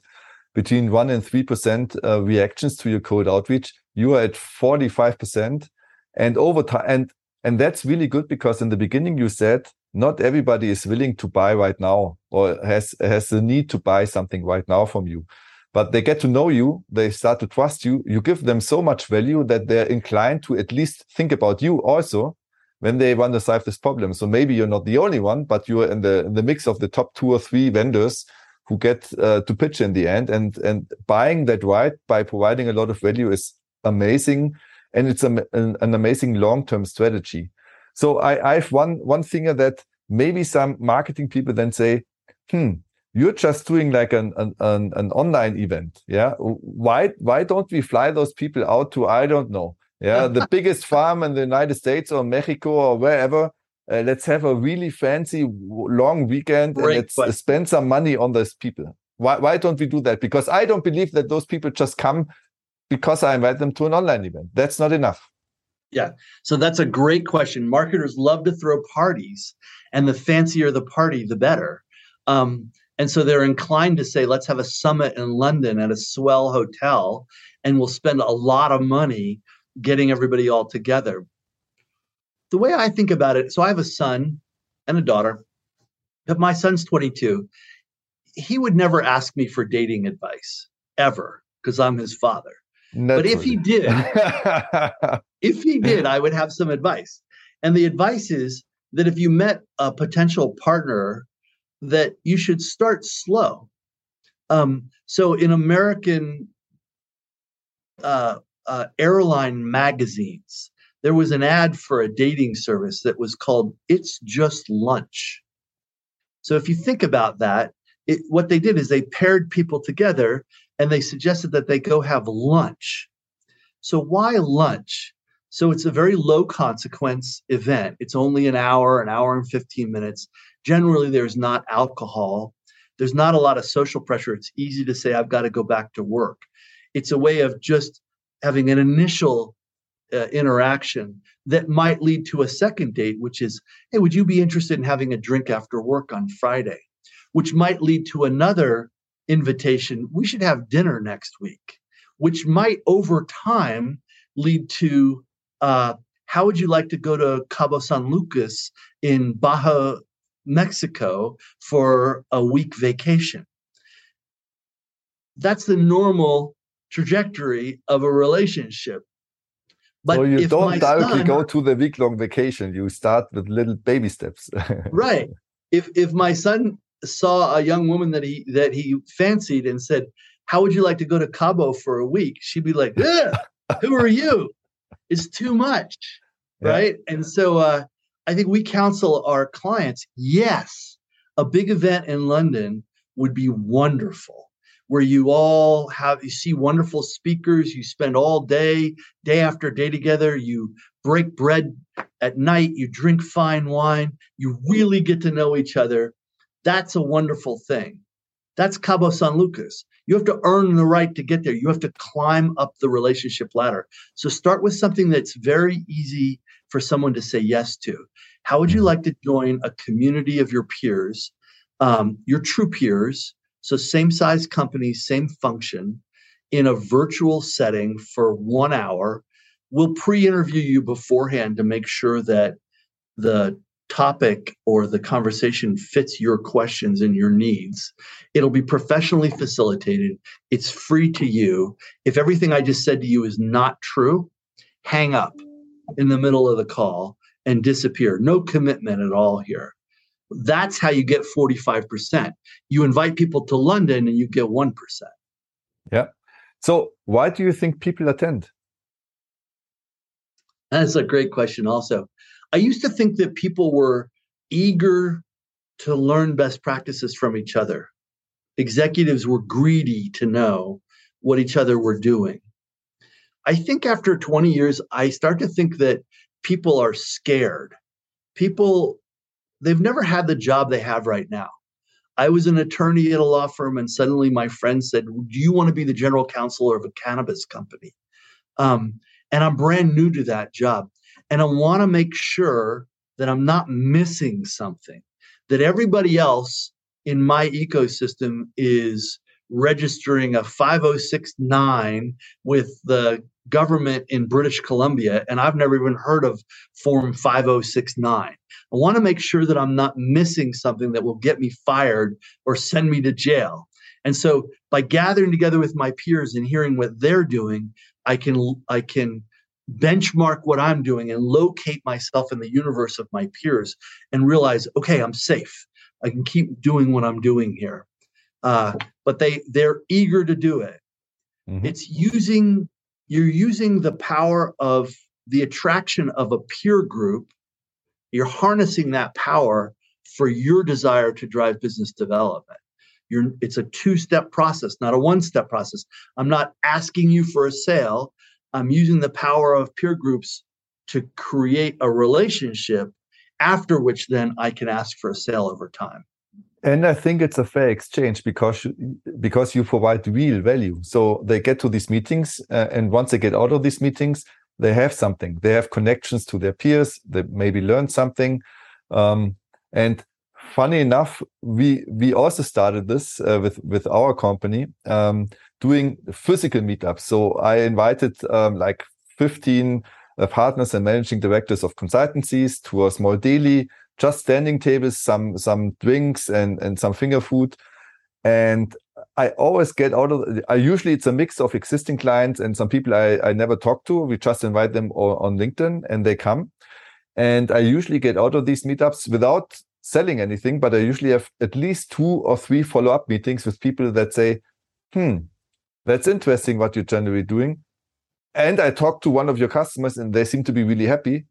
between 1% and 3% reactions to your cold outreach. You are at 45%. And over time, and that's really good, because in the beginning you said not everybody is willing to buy right now or has the need to buy something right now from you. But they get to know you, they start to trust you, you give them so much value that they're inclined to at least think about you also when they want to solve this problem. So maybe you're not the only one, but you're in the mix of the top 2 or 3 vendors who get to pitch in the end. And buying that right by providing a lot of value is amazing. And it's an amazing long-term strategy. So I have one thing that maybe some marketing people then say, you're just doing like an online event, yeah? Why don't we fly those people out to, I don't know, yeah, the biggest farm in the United States or Mexico or wherever? Let's have a really fancy long weekend and let's spend some money on those people. Why don't we do that? Because I don't believe that those people just come because I invite them to an online event. That's not enough. Yeah, so that's a great question. Marketers love to throw parties, and the fancier the party, the better. And so they're inclined to say, let's have a summit in London at a swell hotel, and we'll spend a lot of money getting everybody all together. The way I think about it, so I have a son and a daughter, but my son's 22. He would never ask me for dating advice, ever, because I'm his father. Not but really. If he did, I would have some advice. And the advice is that if you met a potential partner, that you should start slow. So in American airline magazines, there was an ad for a dating service that was called It's Just Lunch. So if you think about that, what they did is they paired people together and they suggested that they go have lunch. So why lunch? So it's a very low consequence event. It's only an hour and 15 minutes. Generally, there's not alcohol. There's not a lot of social pressure. It's easy to say, I've got to go back to work. It's a way of just having an initial interaction that might lead to a second date, which is, hey, would you be interested in having a drink after work on Friday? Which might lead to another invitation. We should have dinner next week, which might over time lead to, how would you like to go to Cabo San Lucas in Baja, Mexico for a week vacation? That's the normal trajectory of a relationship. But so you don't directly go to the week-long vacation. You start with little baby steps. Right. If my son saw a young woman that he fancied and said, how would you like to go to Cabo for a week? She'd be like, who are you? It's too much. Yeah. Right. And so, I think we counsel our clients, yes, a big event in London would be wonderful, where you see wonderful speakers, you spend all day after day together, you break bread at night, you drink fine wine, you really get to know each other. That's a wonderful thing. That's Cabo San Lucas. You have to earn the right to get there. You have to climb up the relationship ladder. So start with something that's very easy for someone to say yes to. How would you like to join a community of your peers, your true peers, so same size company, same function, in a virtual setting for 1 hour? We'll pre-interview you beforehand to make sure that the topic or the conversation fits your questions and your needs. It'll be professionally facilitated. It's free to you. If everything I just said to you is not true, hang up in the middle of the call and disappear. No commitment at all here. That's how you get 45%. You invite people to London and you get 1%. Yeah. So why do you think people attend? That's a great question also. I used to think that people were eager to learn best practices from each other. Executives were greedy to know what each other were doing. I think after 20 years, I start to think that people are scared. People, they've never had the job they have right now. I was an attorney at a law firm, and suddenly my friend said, do you want to be the general counsel of a cannabis company? And I'm brand new to that job. And I want to make sure that I'm not missing something, that everybody else in my ecosystem is registering a 5069 with the government in British Columbia, and I've never even heard of Form 5069. I want to make sure that I'm not missing something that will get me fired or send me to jail. And so by gathering together with my peers and hearing what they're doing, I can benchmark what I'm doing and locate myself in the universe of my peers and realize, okay, I'm safe. I can keep doing what I'm doing here. But they're eager to do it. Mm-hmm. You're using the power of the attraction of a peer group. You're harnessing that power for your desire to drive business development. It's a two-step process, not a one-step process. I'm not asking you for a sale. I'm using the power of peer groups to create a relationship, after which then I can ask for a sale over time. And I think it's a fair exchange because you provide real value. So they get to these meetings, and once they get out of these meetings, they have something. They have connections to their peers. They maybe learn something. And funny enough, we also started this with our company, doing physical meetups. So I invited like 15 partners and managing directors of consultancies to a small daily, just standing tables, some drinks and some finger food. And I always get out of, usually it's a mix of existing clients and some people I never talk to. We just invite them on LinkedIn and they come. And I usually get out of these meetups without selling anything, but I usually have at least 2 or 3 follow-up meetings with people that say, that's interesting what you're generally doing. And I talked to one of your customers and they seem to be really happy.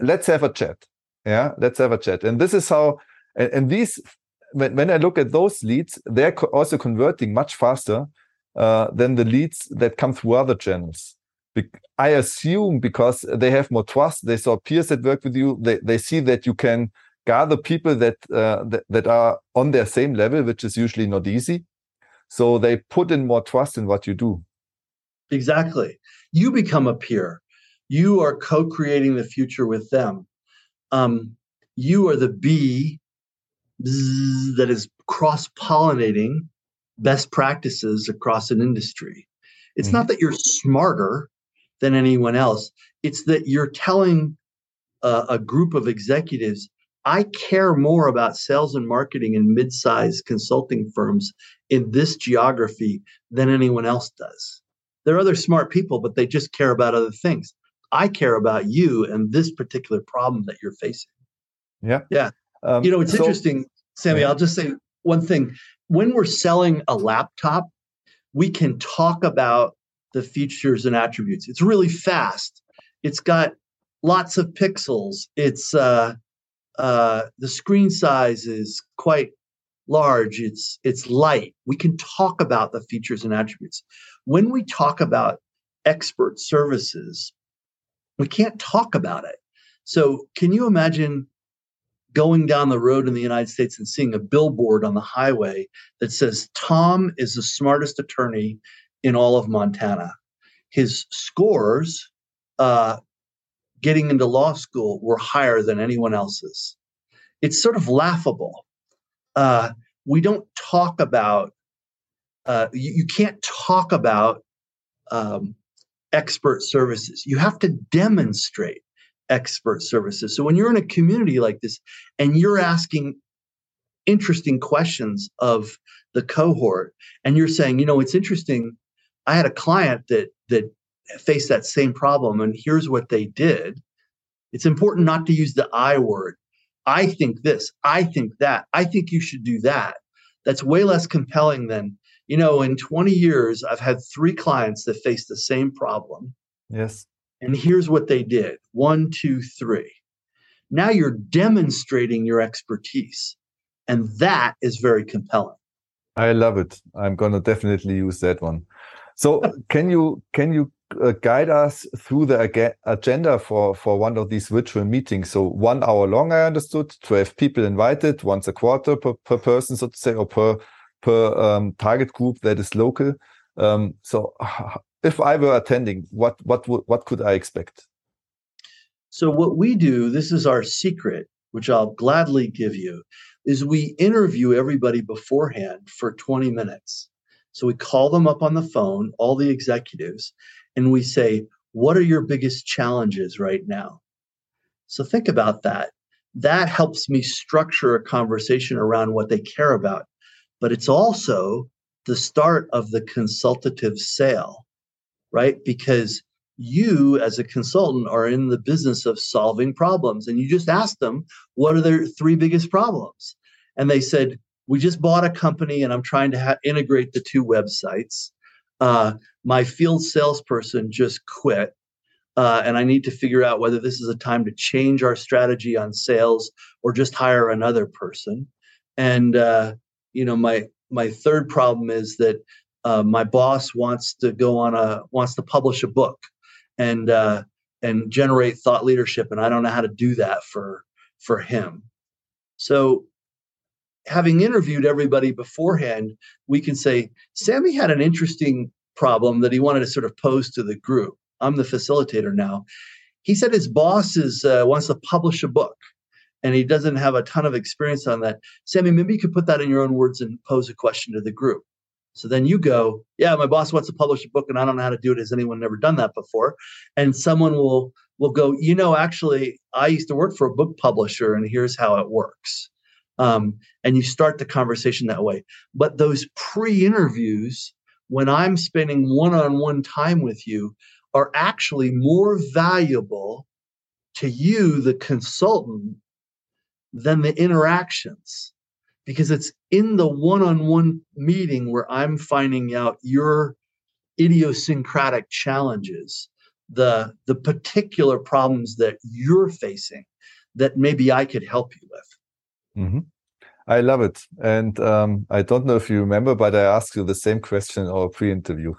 Let's have a chat. Yeah, let's have a chat. And this is how, and these, when I look at those leads, they're also converting much faster than the leads that come through other channels. I assume because they have more trust, they saw peers that work with you, they see that you can gather people that are on their same level, which is usually not easy. So they put in more trust in what you do. Exactly. You become a peer. You are co-creating the future with them. You are the bee that is cross-pollinating best practices across an industry. It's not that you're smarter than anyone else. It's that you're telling a group of executives, I care more about sales and marketing in mid-sized consulting firms in this geography than anyone else does. There are other smart people, but they just care about other things. I care about you and this particular problem that you're facing. Yeah. Yeah. It's interesting, Sammy, I'll just say one thing. When we're selling a laptop, we can talk about the features and attributes. It's really fast. It's got lots of pixels. It's the screen size is quite large. It's light. We can talk about the features and attributes. When we talk about expert services, we can't talk about it. So can you imagine going down the road in the United States and seeing a billboard on the highway that says, Tom is the smartest attorney in all of Montana. His scores, getting into law school were higher than anyone else's. It's sort of laughable. We don't talk about, you can't talk about expert services. You have to demonstrate expert services. So when you're in a community like this and you're asking interesting questions of the cohort and you're saying, it's interesting. I had a client that faced that same problem, and here's what they did. It's important not to use the I word. I think this, I think that, I think you should do that. That's way less compelling than, you know, in 20 years, I've had 3 clients that faced the same problem. Yes. And here's what they did. 1, 2, 3. Now you're demonstrating your expertise. And that is very compelling. I love it. I'm going to definitely use that one. So can you guide us through the agenda for one of these virtual meetings? So 1 hour long, I understood, 12 people invited, once a quarter per person, so to say, or per target group that is local. So if I were attending, what could I expect? So what we do, this is our secret, which I'll gladly give you, is we interview everybody beforehand for 20 minutes. So we call them up on the phone, all the executives, and we say, what are your biggest challenges right now? So think about that. That helps me structure a conversation around what they care about. But it's also the start of the consultative sale, right? Because you, as a consultant, are in the business of solving problems. And you just asked them, what are their 3 biggest problems? And they said, we just bought a company and I'm trying to integrate the 2 websites. My field salesperson just quit. And I need to figure out whether this is a time to change our strategy on sales or just hire another person. And, you know, my 3rd problem is that my boss wants to publish a book and generate thought leadership. And I don't know how to do that for him. So having interviewed everybody beforehand, we can say, Sammy had an interesting problem that he wanted to sort of pose to the group. I'm the facilitator now. He said his boss wants to publish a book and he doesn't have a ton of experience on that. Sammy, maybe you could put that in your own words and pose a question to the group. So then you go, yeah, my boss wants to publish a book and I don't know how to do it. Has anyone never done that before? And someone will go, you know, actually, I used to work for a book publisher and here's how it works. And you start the conversation that way. But those pre-interviews, when I'm spending one-on-one time with you, are actually more valuable to you, the consultant, than the interactions. Because it's in the one-on-one meeting where I'm finding out your idiosyncratic challenges, the particular problems that you're facing that maybe I could help you with. Mm-hmm. I love it. And I don't know if you remember, but I asked you the same question in our pre-interview.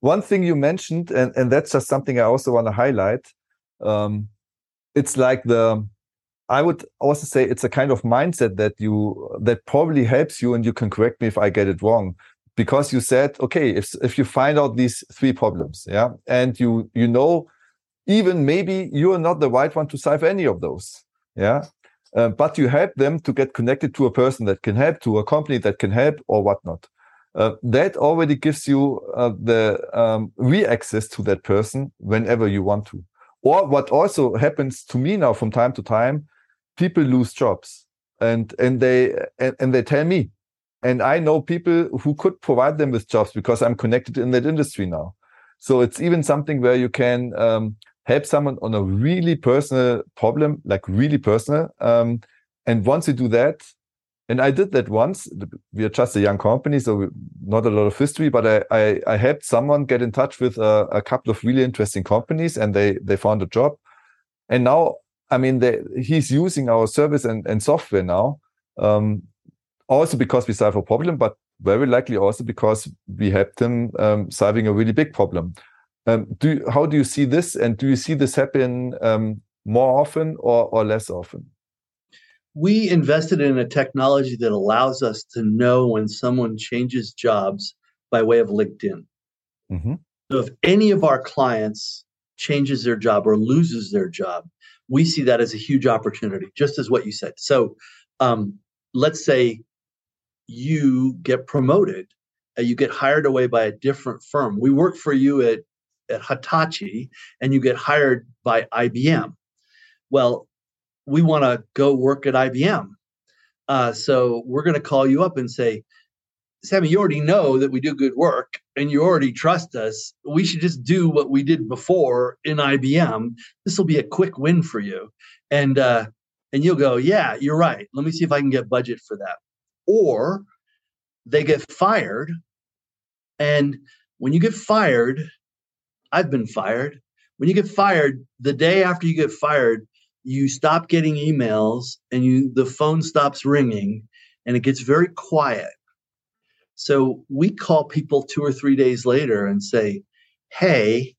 One thing you mentioned, and that's just something I also want to highlight, it's like I would also say it's a kind of mindset that probably helps you, and you can correct me if I get it wrong, because you said, okay, if you find out these 3 problems, yeah, and you know, even maybe you are not the right one to solve any of those, yeah, but you help them to get connected to a person that can help, to a company that can help, or whatnot. That already gives you the re-access to that person whenever you want to. Or what also happens to me now from time to time, people lose jobs and they tell me, and I know people who could provide them with jobs because I'm connected in that industry now. So it's even something where you can help someone on a really personal problem, like really personal. And once you do that, and I did that once, we are just a young company, so not a lot of history, but I helped someone get in touch with a couple of really interesting companies, and they found a job. And now, I mean, he's using our service and software now, also because we solve a problem, but very likely also because we helped him solving a really big problem. How do you see this? And do you see this happen more often or less often? We invested in a technology that allows us to know when someone changes jobs by way of LinkedIn. Mm-hmm. So if any of our clients changes their job or loses their job, we see that as a huge opportunity, just as what you said. So let's say you get promoted, you get hired away by a different firm. We work for you at Hitachi, and you get hired by IBM. Well, we want to go work at IBM. So we're going to call you up and say, Sammy, you already know that we do good work and you already trust us, we should just do what we did before in IBM. This will be a quick win for you. And you'll go, yeah, you're right. Let me see if I can get budget for that. Or they get fired. And when you get fired, I've been fired. When you get fired, the day after you get fired, you stop getting emails and the phone stops ringing and it gets very quiet. So we call people 2 or 3 days later and say, hey,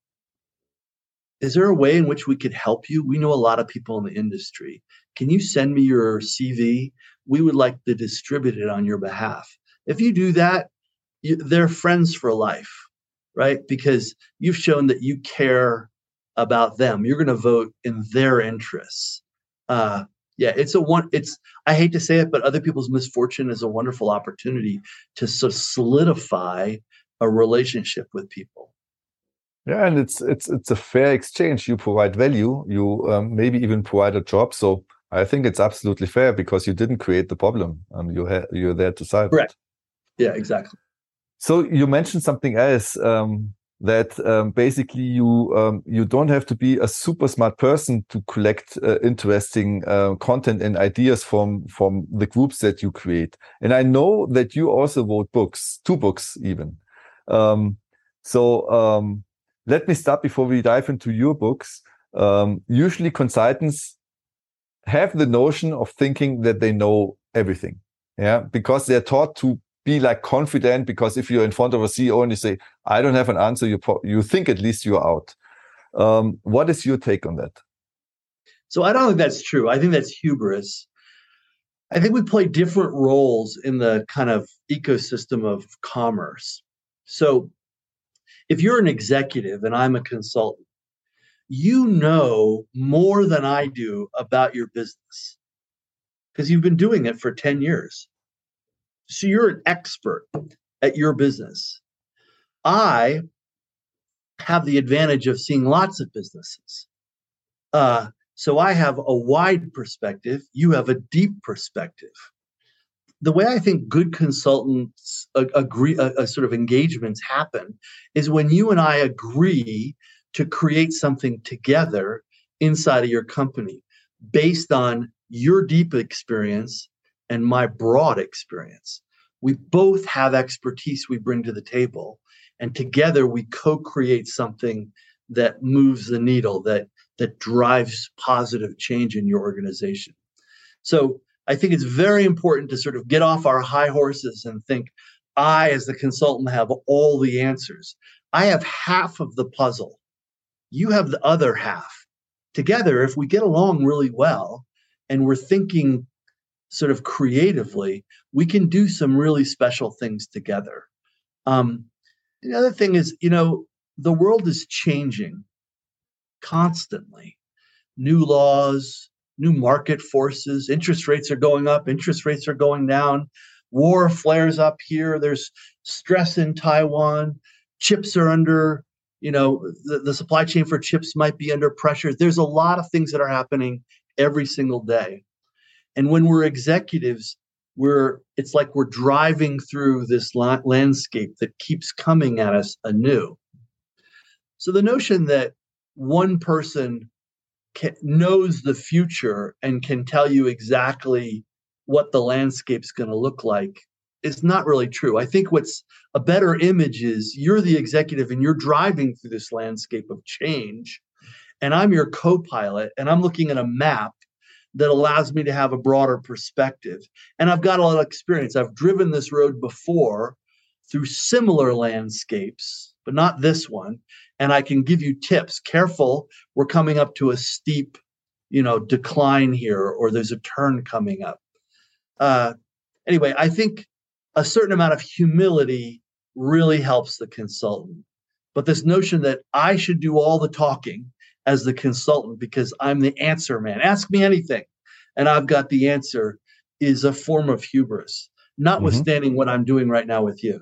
is there a way in which we could help you? We know a lot of people in the industry. Can you send me your CV? We would like to distribute it on your behalf. If you do that, they're friends for life, right? Because you've shown that you care about them. You're going to vote in their interests. I hate to say it, but other people's misfortune is a wonderful opportunity to solidify a relationship with people. Yeah, and it's a fair exchange. You provide value. You maybe even provide a job. So I think it's absolutely fair because you didn't create the problem. You're there to solve it. Correct. Yeah, exactly. So you mentioned something else. Basically you don't have to be a super smart person to collect interesting content and ideas from the groups that you create. And I know that you also wrote books, 2 books even. Let me start before we dive into your books. Usually consultants have the notion of thinking that they know everything, yeah, because they're taught to be like confident, because if you're in front of a CEO and you say, I don't have an answer, you think at least you're out. What is your take on that? So I don't think that's true. I think that's hubris. I think we play different roles in the kind of ecosystem of commerce. So if you're an executive and I'm a consultant, you know more than I do about your business because you've been doing it for 10 years. So you're an expert at your business. I have the advantage of seeing lots of businesses. So I have a wide perspective. You have a deep perspective. The way I think good consultants sort of engagements happen is when you and I agree to create something together inside of your company based on your deep experience and my broad experience. We both have expertise we bring to the table, and together we co-create something that moves the needle, that drives positive change in your organization. So I think it's very important to sort of get off our high horses and think, I, as the consultant, have all the answers. I have half of the puzzle. You have the other half. Together, if we get along really well and we're thinking sort of creatively, we can do some really special things together. The other thing is, the world is changing constantly. New laws, new market forces, interest rates are going up, interest rates are going down, war flares up here, there's stress in Taiwan, chips are under, the supply chain for chips might be under pressure. There's a lot of things that are happening every single day. And when we're executives, it's like we're driving through this landscape that keeps coming at us anew. So the notion that one person knows the future and can tell you exactly what the landscape's going to look like is not really true. I think what's a better image is you're the executive and you're driving through this landscape of change, and I'm your co-pilot, and I'm looking at a map that allows me to have a broader perspective. And I've got a lot of experience. I've driven this road before through similar landscapes, but not this one. And I can give you tips. Careful, we're coming up to a steep, decline here, or there's a turn coming up. Anyway, I think a certain amount of humility really helps the consultant. But this notion that I should do all the talking as the consultant because I'm the answer man, ask me anything and I've got the answer, is a form of hubris, notwithstanding what I'm doing right now with you.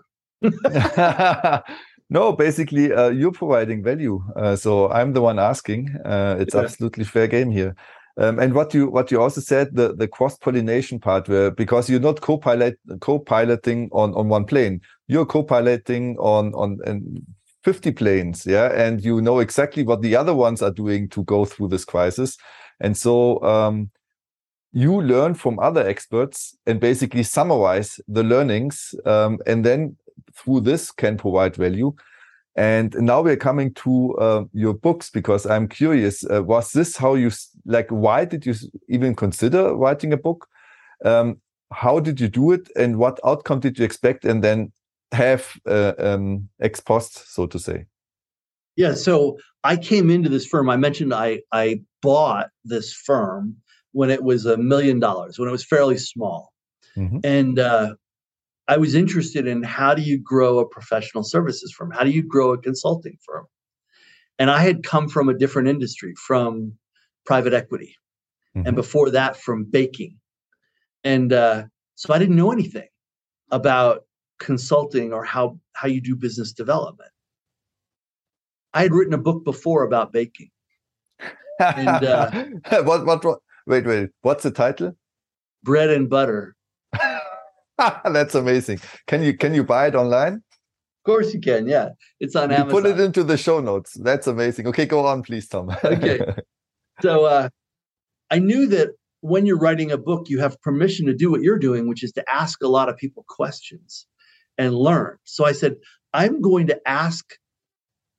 No, basically you're providing value. So I'm the one asking. It's absolutely fair game here. And what you also said, the cross-pollination part, where, because you're not co-piloting on one plane, you're co-piloting on 50 planes, and you know exactly what the other ones are doing to go through this crisis. And so you learn from other experts and basically summarize the learnings, and then through this can provide value. And now we're coming to your books, because I'm curious, was this how you, why did you even consider writing a book? How did you do it, and what outcome did you expect, and then have ex post, so to say? Yeah, so I came into this firm. I mentioned I bought this firm when it was $1 million, when it was fairly small. Mm-hmm. And I was interested in, how do you grow a professional services firm? How do you grow a consulting firm? And I had come from a different industry, from private equity. Mm-hmm. And before that, from baking. And so I didn't know anything about consulting or how you do business development. I had written a book before about baking. And Wait. What's the title? Bread and Butter. That's amazing. Can you buy it online? Of course you can. Yeah, it's on Amazon. Put it into the show notes. That's amazing. Okay, go on, please, Tom. Okay. So I knew that when you're writing a book, you have permission to do what you're doing, which is to ask a lot of people questions and learn. So I said, I'm going to ask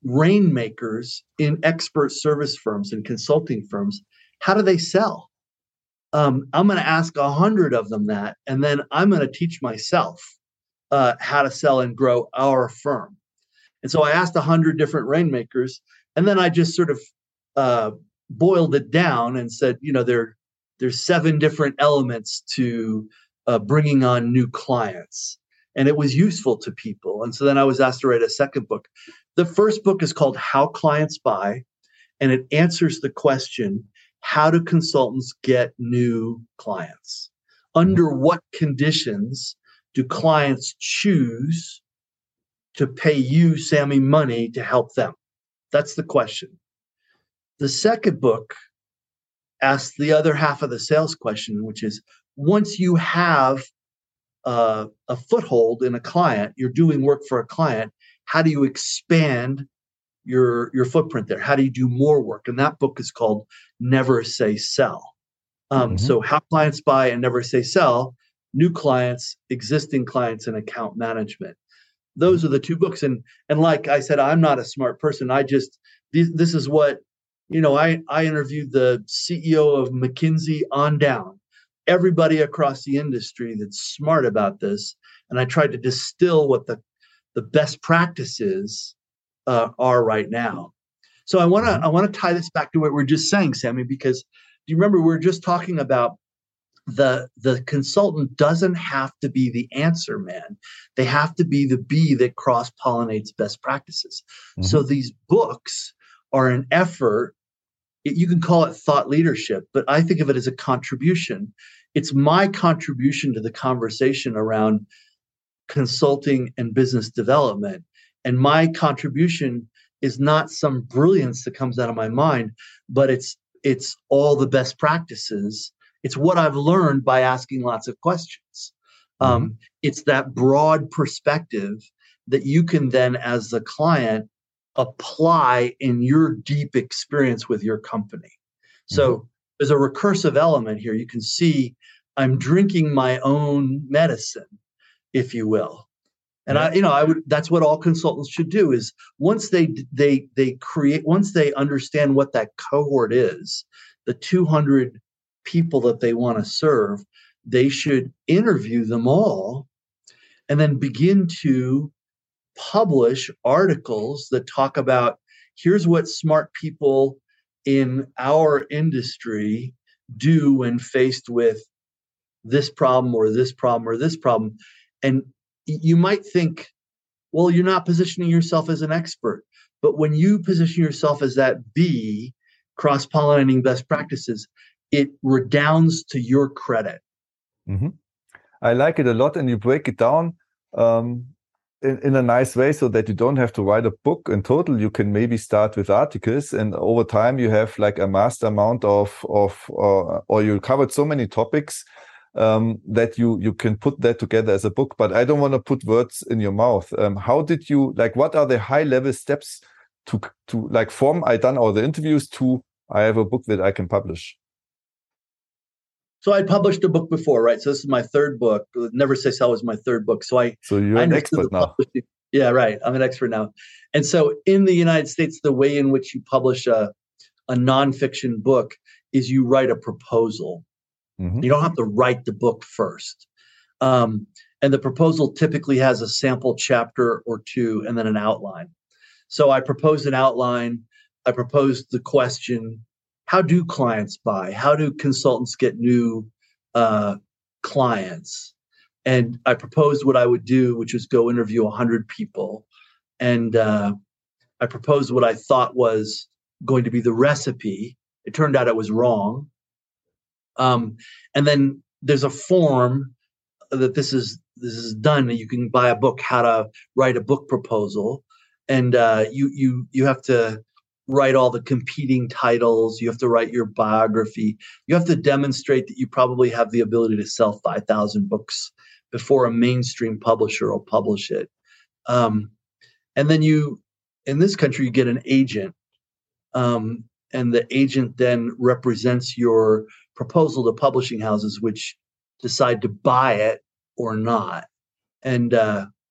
rainmakers in expert service firms and consulting firms, how do they sell? I'm going to ask 100 of them that, and then I'm going to teach myself how to sell and grow our firm. And so I asked 100 different rainmakers, and then I just sort of boiled it down and said, there's 7 different elements to bringing on new clients, and it was useful to people. And so then I was asked to write a second book. The first book is called How Clients Buy, and it answers the question, how do consultants get new clients? Under what conditions do clients choose to pay you, Sammy, money to help them? That's the question. The second book asks the other half of the sales question, which is, once you have a foothold in a client, you're doing work for a client, how do you expand your footprint there? How do you do more work? And that book is called Never Say Sell. Mm-hmm. So How Clients Buy and Never Say Sell, New Clients, Existing Clients, and Account Management. Those are the two books. And like I said, I'm not a smart person. I just, this is what, I interviewed the CEO of McKinsey on down, everybody across the industry that's smart about this. And I tried to distill what the best practices are right now. So I want to tie this back to what we're just saying, Sammy, because do you remember we were just talking about the consultant doesn't have to be the answer man. They have to be the bee that cross-pollinates best practices. Mm-hmm. So these books are an effort. You can call it thought leadership, but I think of it as a contribution. It's my contribution to the conversation around consulting and business development. And my contribution is not some brilliance that comes out of my mind, but it's all the best practices. It's what I've learned by asking lots of questions. Mm-hmm. It's that broad perspective that you can then, as the client, apply in your deep experience with your company. So mm-hmm. There's a recursive element here. You can see I'm drinking my own medicine, if you will. And that's what all consultants should do, is once they understand what that cohort is, the 200 people that they want to serve, they should interview them all and then begin to publish articles that talk about, here's what smart people in our industry do when faced with this problem or this problem or this problem. And you might think, well, you're not positioning yourself as an expert, but when you position yourself as that bee cross-pollinating best practices, it redounds to your credit. Mm-hmm. I like it a lot, and you break it down in a nice way so that you don't have to write a book in total. You can maybe start with articles, and over time you have like a vast amount or you covered so many topics that you can put that together as a book. But I don't want to put words in your mouth. How did you, like, what are the high level steps to like from I done all the interviews to I have a book that I can publish? So I published a book before, right? So this is my third book. Never Say Sell was my third book. So you're an expert now. Yeah, right. I'm an expert now. And so in the United States, the way in which you publish a nonfiction book is you write a proposal. Mm-hmm. You don't have to write the book first. And the proposal typically has a sample chapter or two and then an outline. So I proposed an outline. I proposed the question, how do clients buy? How do consultants get new clients? And I proposed what I would do, which was go interview 100 people. And I proposed what I thought was going to be the recipe. It turned out it was wrong. And then there's a form that this is done. You can buy a book, How to Write a Book Proposal. And you have to write all the competing titles. You have to write your biography. You have to demonstrate that you probably have the ability to sell 5,000 books before a mainstream publisher will publish it. And then in this country, you get an agent. And the agent then represents your proposal to publishing houses, which decide to buy it or not. And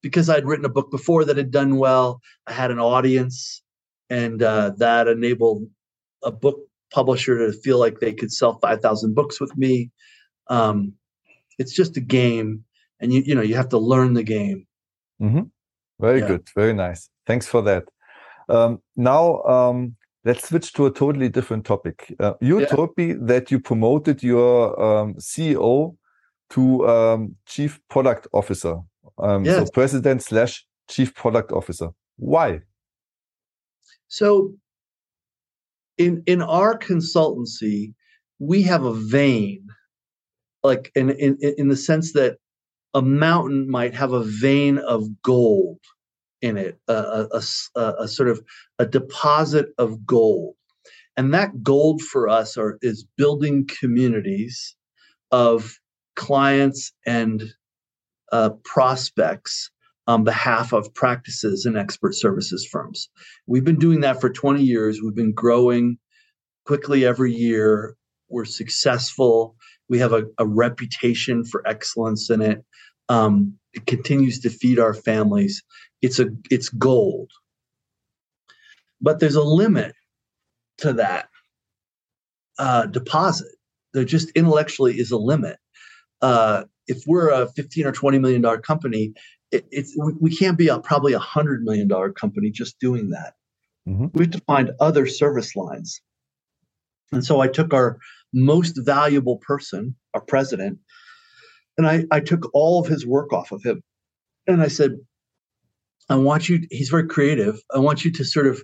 because I'd written a book before that had done well, I had an audience. And that enabled a book publisher to feel like they could sell 5,000 books with me. It's just a game, and you know you have to learn the game. Mm-hmm. Very good, very nice. Thanks for that. Now let's switch to a totally different topic. You told me that you promoted your CEO to Chief Product Officer, so President/Chief Product Officer. Why? So in our consultancy, we have a vein, like in the sense that a mountain might have a vein of gold in it, a sort of a deposit of gold. And that gold for us is building communities of clients and prospects on behalf of practices and expert services firms. We've been doing that for 20 years. We've been growing quickly every year. We're successful. We have a reputation for excellence in it. It continues to feed our families. It's gold. But there's a limit to that deposit. There just intellectually is a limit. If we're a $15 or $20 million company, we can't be probably $100 million company just doing that. Mm-hmm. We have to find other service lines. And so I took our most valuable person, our president, and I took all of his work off of him. And I said, I want you, he's very creative. I want you to sort of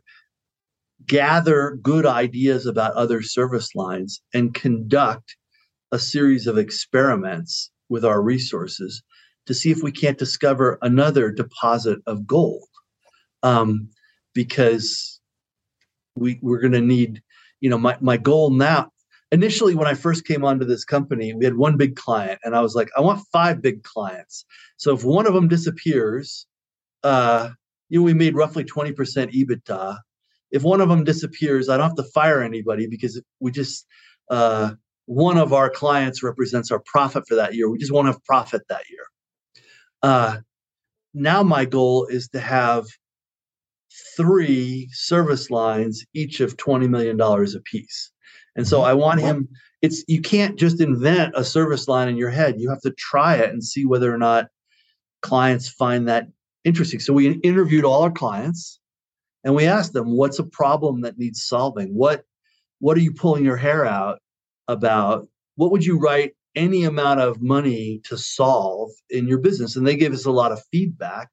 gather good ideas about other service lines and conduct a series of experiments with our resources to see if we can't discover another deposit of gold, because we're going to need, you know, my goal now. Initially, when I first came onto this company, we had one big client, and I was like, I want 5 big clients. So if one of them disappears, we made roughly 20% EBITDA. If one of them disappears, I don't have to fire anybody because we just one of our clients represents our profit for that year. We just won't have profit that year. Now my goal is to have 3 service lines, each of $20 million a piece. And so I want him, you can't just invent a service line in your head. You have to try it and see whether or not clients find that interesting. So we interviewed all our clients and we asked them, what's a problem that needs solving? What are you pulling your hair out about? What would you write any amount of money to solve in your business? And they gave us a lot of feedback.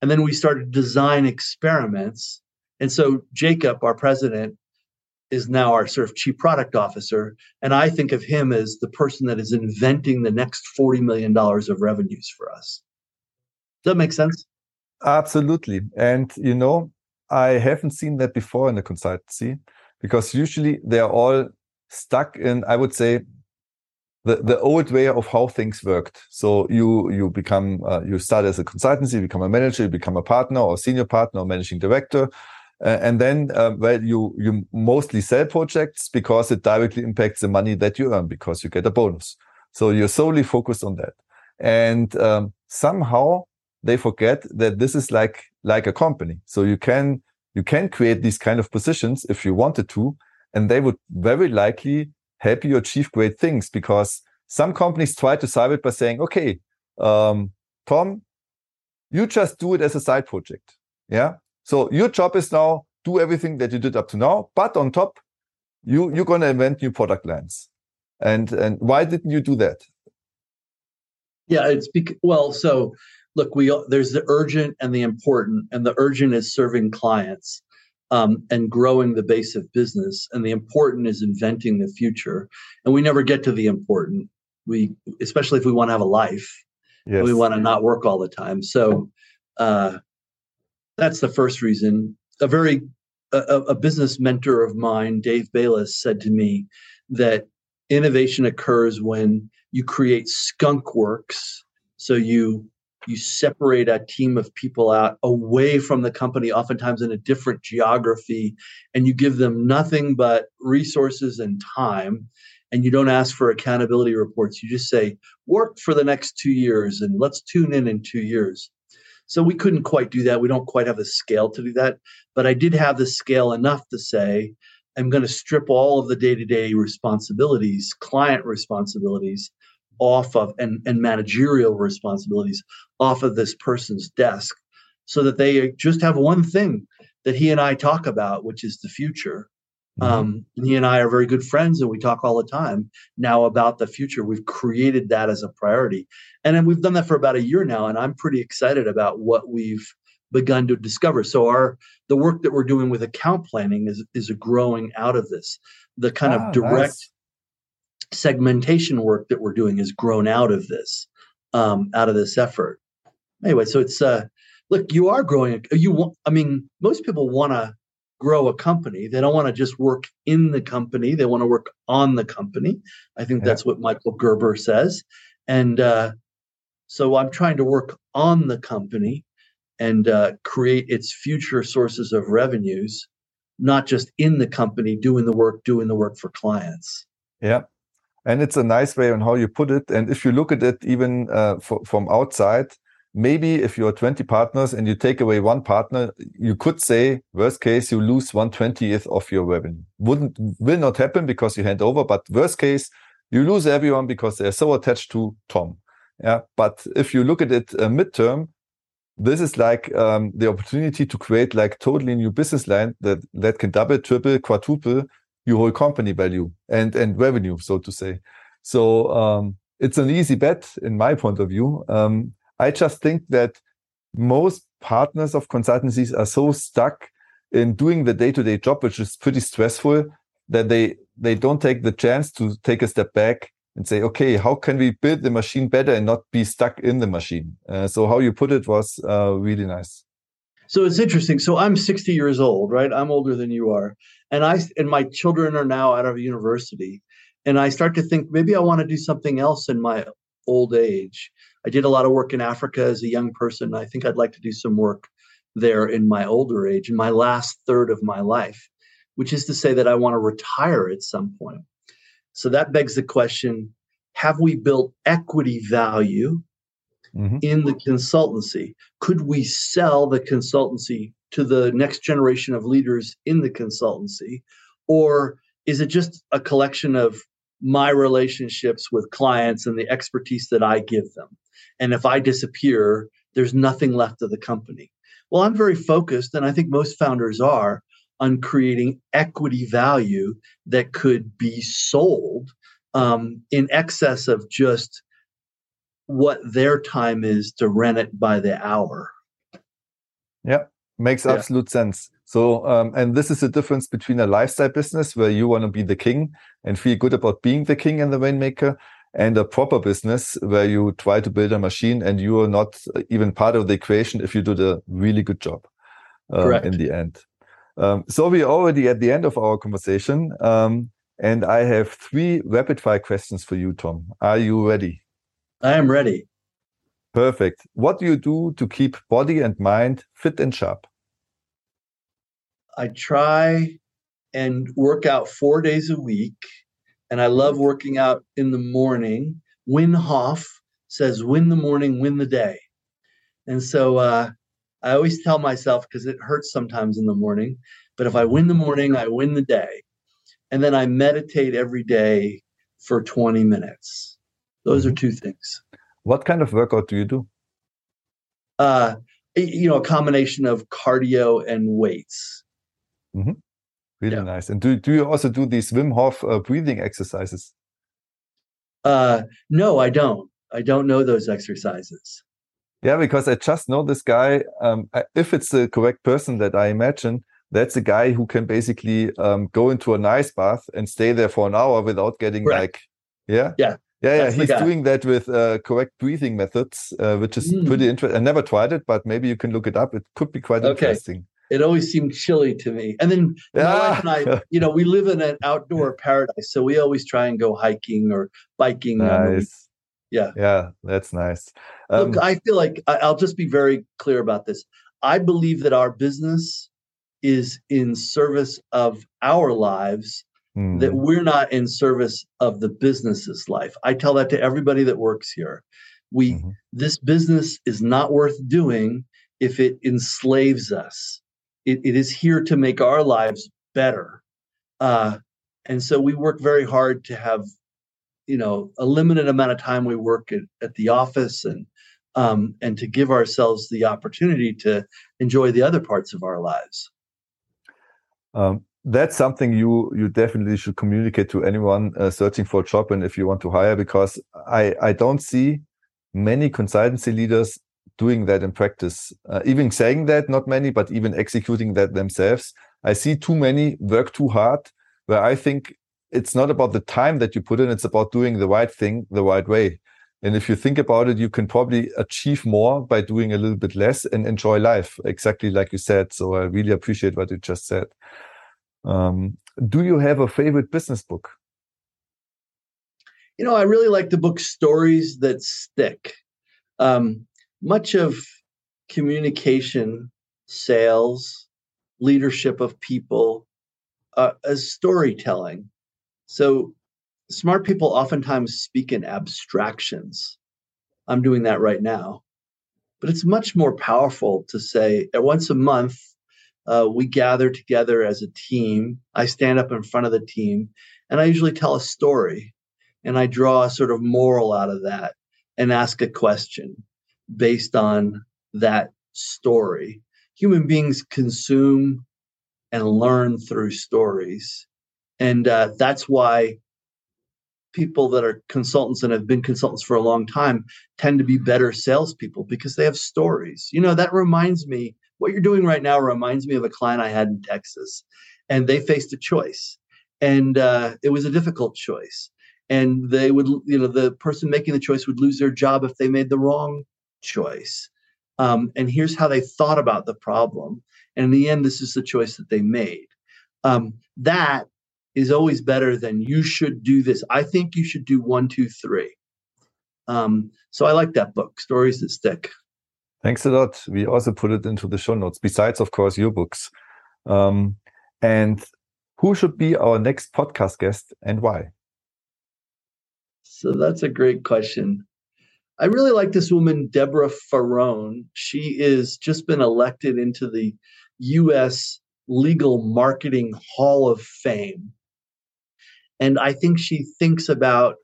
And then we started design experiments. And so Jacob, our president, is now our sort of Chief Product Officer. And I think of him as the person that is inventing the next $40 million of revenues for us. Does that make sense? Absolutely. And, you know, I haven't seen that before in the consultancy, because usually they are all stuck in, I would say, the old way of how things worked. So you become, you start as a consultancy, you become a manager, you become a partner or senior partner or managing director. And then well, you mostly sell projects because it directly impacts the money that you earn because you get a bonus. So you're solely focused on that. And somehow they forget that this is like a company. So you can create these kind of positions if you wanted to, and they would very likely help you achieve great things, because some companies try to solve it by saying, okay, Tom, you just do it as a side project. Yeah. So your job is now do everything that you did up to now, but on top, you're going to invent new product lines. And why didn't you do that? Yeah, it's because, well, so look, there's the urgent and the important, and the urgent is serving clients and growing the base of business, and the important is inventing the future. And we never get to the important. We, especially if we want to have a life, yes, we want to not work all the time. So that's the first reason. A business mentor of mine, Dave Bayless, said to me that innovation occurs when you create skunk works. So you separate a team of people out away from the company, oftentimes in a different geography, and you give them nothing but resources and time, and you don't ask for accountability reports. You just say, work for the next 2 years and let's tune in 2 years. So we couldn't quite do that. We don't quite have the scale to do that, but I did have the scale enough to say, I'm going to strip all of the day-to-day responsibilities, client responsibilities, off of and managerial responsibilities off of this person's desk, so that they just have one thing that he and I talk about, which is the future. Mm-hmm. And he and I are very good friends, and we talk all the time now about the future. We've created that as a priority, and then we've done that for about a year now, and I'm pretty excited about what we've begun to discover. So the work that we're doing with account planning is a growing out of this. The kind of direct segmentation work that we're doing is grown out of this effort. Anyway, so it's look, you are growing. I mean, most people want to grow a company. They don't want to just work in the company. They want to work on the company. I think that's what Michael Gerber says. And so I'm trying to work on the company and create its future sources of revenues, not just in the company, doing the work for clients. Yeah. And it's a nice way on how you put it. And if you look at it even from outside, maybe if you are 20 partners and you take away one partner, you could say, worst case, you lose 1/20th of your revenue. Will not happen because you hand over, but worst case, you lose everyone because they're so attached to Tom. Yeah. But if you look at it midterm, this is like the opportunity to create like totally new business line that can double, triple, quadruple your whole company value and revenue, so to say. So it's an easy bet in my point of view. I just think that most partners of consultancies are so stuck in doing the day-to-day job, which is pretty stressful, that they don't take the chance to take a step back and say, okay, how can we build the machine better and not be stuck in the machine? So how you put it was really nice. So it's interesting. So I'm 60 years old, right? I'm older than you are. And my children are now out of university. And I start to think, maybe I want to do something else in my old age. I did a lot of work in Africa as a young person. I think I'd like to do some work there in my older age, in my last third of my life, which is to say that I want to retire at some point. So that begs the question, have we built equity value in the consultancy? Could we sell the consultancy to the next generation of leaders in the consultancy? Or is it just a collection of my relationships with clients and the expertise that I give them? And if I disappear, there's nothing left of the company. Well, I'm very focused, and I think most founders are, on creating equity value that could be sold in excess of just what their time is to rent it by the hour. Yeah, makes absolute sense. So, and this is the difference between a lifestyle business where you want to be the king and feel good about being the king and the rainmaker, and a proper business where you try to build a machine and you are not even part of the equation if you do the really good job in the end. So we're already at the end of our conversation. And I have 3 rapid-fire questions for you, Tom. Are you ready? I am ready. Perfect. What do you do to keep body and mind fit and sharp? I try and work out 4 days a week. And I love working out in the morning. Wim Hof says, win the morning, win the day. And so I always tell myself, because it hurts sometimes in the morning, but if I win the morning, I win the day. And then I meditate every day for 20 minutes. Those are 2 things. What kind of workout do you do? A combination of cardio and weights. Mm-hmm. Really nice. And do you also do these Wim Hof breathing exercises? No, I don't. I don't know those exercises. Yeah, because I just know this guy. If it's the correct person that I imagine, that's a guy who can basically go into an ice bath and stay there for an hour without getting Yeah. He's doing that with correct breathing methods, which is pretty interesting. I never tried it, but maybe you can look it up. It could be quite interesting. It always seemed chilly to me. And then my wife and I, we live in an outdoor paradise. So we always try and go hiking or biking. Nice. Yeah, that's nice. Look, I feel like I'll just be very clear about this. I believe that our business is in service of our lives, that we're not in service of the business's life. I tell that to everybody that works here. This business is not worth doing if it enslaves us. It is here to make our lives better. And so we work very hard to have, a limited amount of time we work at the office and to give ourselves the opportunity to enjoy the other parts of our lives. That's something you definitely should communicate to anyone searching for a job and if you want to hire, because I don't see many consultancy leaders doing that in practice. Even saying that, not many, but even executing that themselves. I see too many work too hard, where I think it's not about the time that you put in, it's about doing the right thing the right way. And if you think about it, you can probably achieve more by doing a little bit less and enjoy life, exactly like you said. So I really appreciate what you just said. Do you have a favorite business book? I really like the book Stories That Stick. Much of communication, sales, leadership of people, as storytelling. So smart people oftentimes speak in abstractions. I'm doing that right now. But it's much more powerful to say, once a month, we gather together as a team. I stand up in front of the team, and I usually tell a story. And I draw a sort of moral out of that and ask a question based on that story. Human beings consume and learn through stories. And that's why people that are consultants and have been consultants for a long time tend to be better salespeople because they have stories. That reminds me, what you're doing right now reminds me of a client I had in Texas, and they faced a choice, and it was a difficult choice. And they would, the person making the choice would lose their job if they made the wrong choice. And here's how they thought about the problem. And in the end, this is the choice that they made. That is always better than you should do this. I think you should do 1, 2, 3. So I like that book, Stories That Stick. Thanks a lot. We also put it into the show notes, besides, of course, your books. And who should be our next podcast guest and why? So that's a great question. I really like this woman, Deborah Farone. She is just been elected into the U.S. Legal Marketing Hall of Fame. And I think she thinks about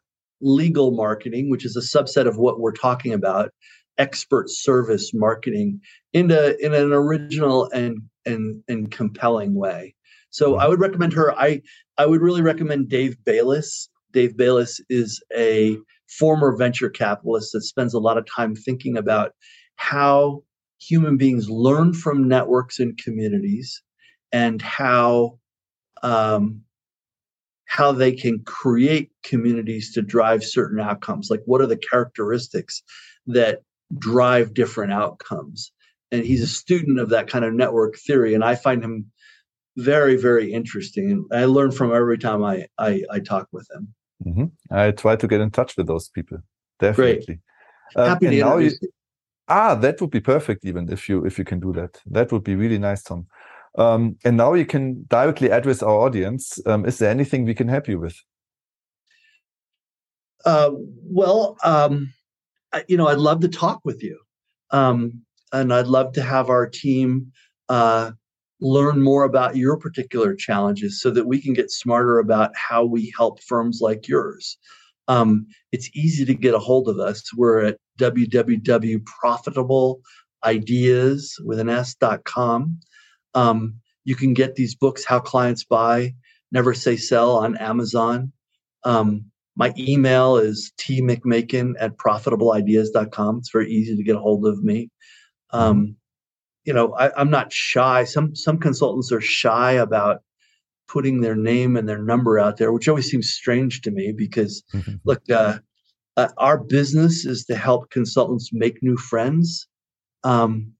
legal marketing, which is a subset of what we're talking about, expert service marketing, in an original and compelling way. So I would recommend her. I would really recommend Dave Bayless. Dave Bayless is a former venture capitalist that spends a lot of time thinking about how human beings learn from networks and communities, and how they can create communities to drive certain outcomes. Like, what are the characteristics that drive different outcomes? And he's a student of that kind of network theory. And I find him very, very interesting. And I learn from every time I talk with him. Mm-hmm. I try to get in touch with those people. Definitely. Great. Happy to introduce you. That would be perfect, even if you can do that. That would be really nice, Tom. And now you can directly address our audience. Is there anything we can help you with? I'd love to talk with you. And I'd love to have our team learn more about your particular challenges so that we can get smarter about how we help firms like yours. It's easy to get a hold of us. We're at www.profitableideas.com. You can get these books, How Clients Buy, Never Say Sell, on Amazon. My email is tmcmakin@profitableideas.com. It's very easy to get a hold of me. I'm not shy. Some consultants are shy about putting their name and their number out there, which always seems strange to me because, look, our business is to help consultants make new friends. And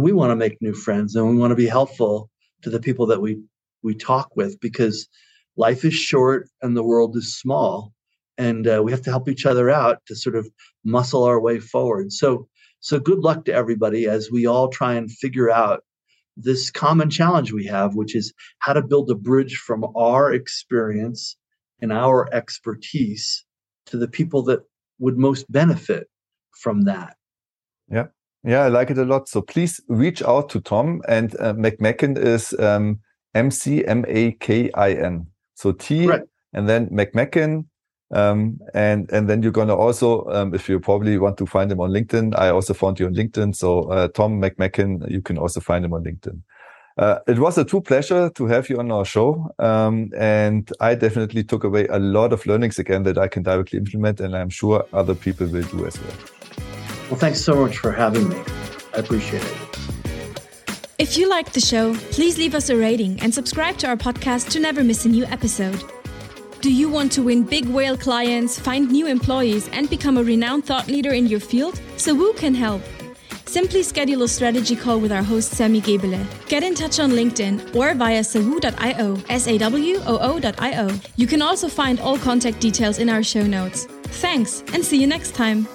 we want to make new friends, and we want to be helpful to the people that we talk with, because life is short and the world is small, and we have to help each other out to sort of muscle our way forward. So good luck to everybody as we all try and figure out this common challenge we have, which is how to build a bridge from our experience and our expertise to the people that would most benefit from that. Yeah. Yeah, I like it a lot. So please reach out to Tom, and McMakin is McMakin. So T, right, and then McMakin, and then you're gonna also, if you probably want to find him on LinkedIn, I also found you on LinkedIn. So Tom McMakin, you can also find him on LinkedIn. It was a true pleasure to have you on our show, and I definitely took away a lot of learnings again that I can directly implement, and I'm sure other people will do as well. Well, thanks so much for having me. I appreciate it. If you liked the show, please leave us a rating and subscribe to our podcast to never miss a new episode. Do you want to win big whale clients, find new employees, and become a renowned thought leader in your field? Sawoo can help. Simply schedule a strategy call with our host, Sami Gebele. Get in touch on LinkedIn or via sawoo.io, sawoo.io. You can also find all contact details in our show notes. Thanks, and see you next time.